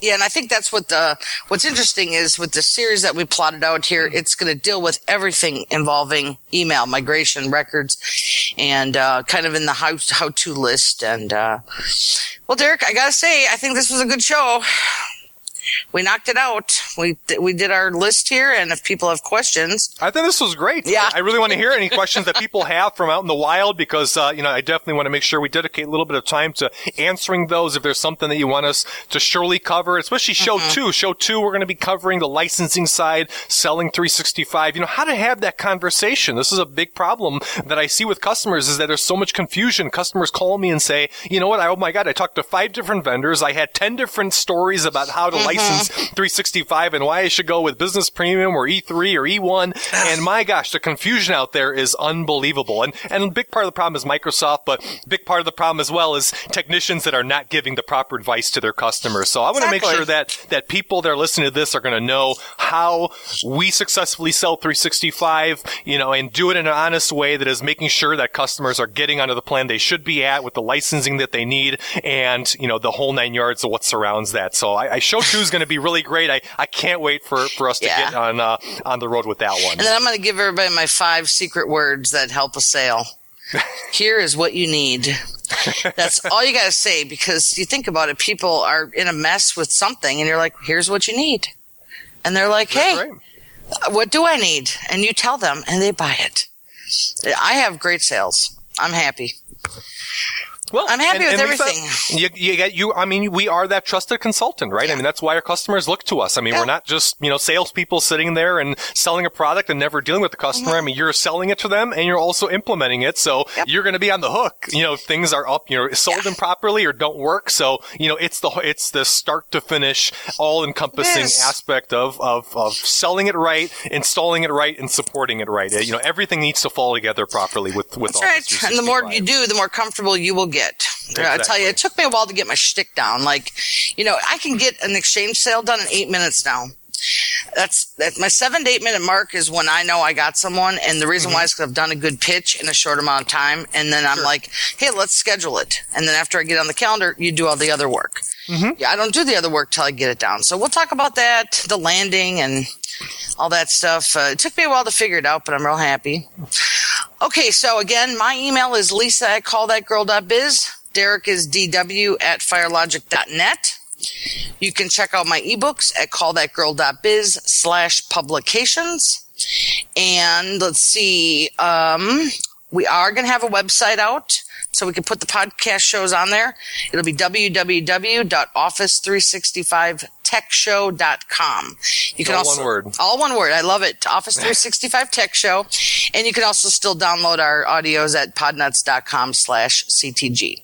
Yeah, and I think that's what the what's interesting is with the series that we plotted out here, it's going to deal with everything involving email, migration, records, and uh, kind of in the how, how-to list. And uh, well, Derek, I got to say, I think this was a good show. We knocked it out. We we did our list here, and if people have questions, I think this was great. Yeah, I really want to hear any questions that people have from out in the wild because uh, you know I definitely want to make sure we dedicate a little bit of time to answering those. If there's something that you want us to surely cover, especially show mm-hmm. two, show two, we're going to be covering the licensing side, selling three sixty-five. You know how to have that conversation. This is a big problem that I see with customers is that there's so much confusion. Customers call me and say, you know what? I, oh my God, I talked to five different vendors. I had ten different stories about how to. Mm-hmm. License three sixty-five and why I should go with Business Premium or E three or E one. And my gosh, the confusion out there is unbelievable. And and a big part of the problem is Microsoft, but a big part of the problem as well is technicians that are not giving the proper advice to their customers. So I want exactly. to make sure that, that people that are listening to this are going to know how we successfully sell three sixty-five, you know, and do it in an honest way that is making sure that customers are getting onto the plan they should be at with the licensing that they need and, you know, the whole nine yards of what surrounds that. So I, I show two is going to be really great. I, I can't wait for, for us to yeah. get on uh, on the road with that one. And then I'm going to give everybody my five secret words that help a sale. Here is what you need. That's all you got to say because you think about it, people are in a mess with something and you're like, here's what you need. And they're like, that's hey, right. what do I need? And you tell them and they buy it. I have great sales. I'm happy. Well, I'm happy and, with and everything. Lisa, you, you, got, you, I mean, we are that trusted consultant, right? Yeah. I mean, that's why our customers look to us. I mean, yeah. we're not just, you know, salespeople sitting there and selling a product and never dealing with the customer. Mm-hmm. I mean, you're selling it to them and you're also implementing it. So yep. you're going to be on the hook. You know, if things are up, you know, sold yeah. improperly or don't work. So, you know, it's the, it's the start to finish all encompassing aspect of, of, of selling it right, installing it right, and supporting it right. You know, everything needs to fall together properly with, with all right. And the more you do, the more comfortable you will get. Exactly. I tell you, it took me a while to get my shtick down. Like, you know, I can get an exchange sale done in eight minutes now. That's that. My seven to eight minute mark is when I know I got someone, and the reason mm-hmm. why is because I've done a good pitch in a short amount of time, and then I'm sure. like, hey, let's schedule it. And then after I get on the calendar, you do all the other work. Mm-hmm. Yeah, I don't do the other work till I get it down. So we'll talk about that, the landing, and all that stuff. Uh, it took me a while to figure it out, but I'm real happy. Okay, so again, my email is Lisa at call that girl dot biz. Derek is dw at firelogic dot net. You can check out my ebooks at callthatgirl.biz slash publications. And let's see, um, we are going to have a website out so we can put the podcast shows on there. It'll be w w w dot office three sixty-five tech show dot com. You can all also, one word. All one word. I love it. Office three sixty-five Tech Show. And you can also still download our audios at podnuts.com slash C T G.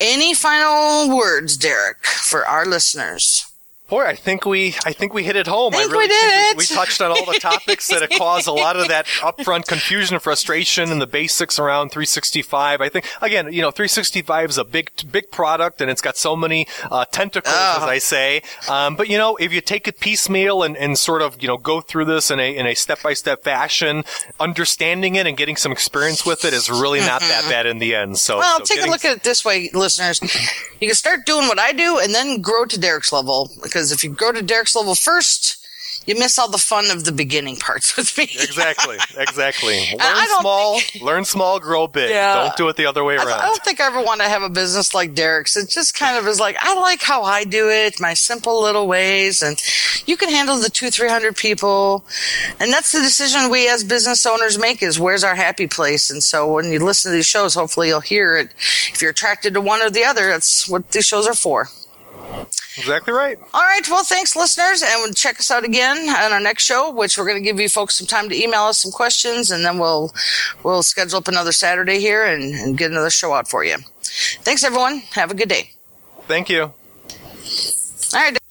Any final words, Derek, for our listeners? Boy, I think we I think we hit it home. I think I really we did think it. We, we touched on all the topics that have caused a lot of that upfront confusion and frustration and the basics around three sixty-five. I think, again, you know, three sixty-five is a big, big product, and it's got so many uh, tentacles, oh. as I say. Um, but, you know, if you take it piecemeal and, and sort of, you know, go through this in a in a step-by-step fashion, understanding it and getting some experience with it is really mm-hmm. not that bad in the end. So, well, so take getting... a look at it this way, listeners. You can start doing what I do and then grow to Derek's level, because if you go to Derek's level first, you miss all the fun of the beginning parts with me. Exactly, exactly. Learn small, think, learn small, grow big. Yeah. Don't do it the other way around. I don't think I ever want to have a business like Derek's. It just kind of is like, I like how I do it, my simple little ways, and you can handle the two, three hundred people. And that's the decision we as business owners make, is where's our happy place. And so when you listen to these shows, hopefully you'll hear it. If you're attracted to one or the other, that's what these shows are for. Exactly right. All right. Well, thanks, listeners. And check us out again on our next show, which we're going to give you folks some time to email us some questions, and then we'll we'll schedule up another Saturday here and, and get another show out for you. Thanks, everyone. Have a good day. Thank you. All right.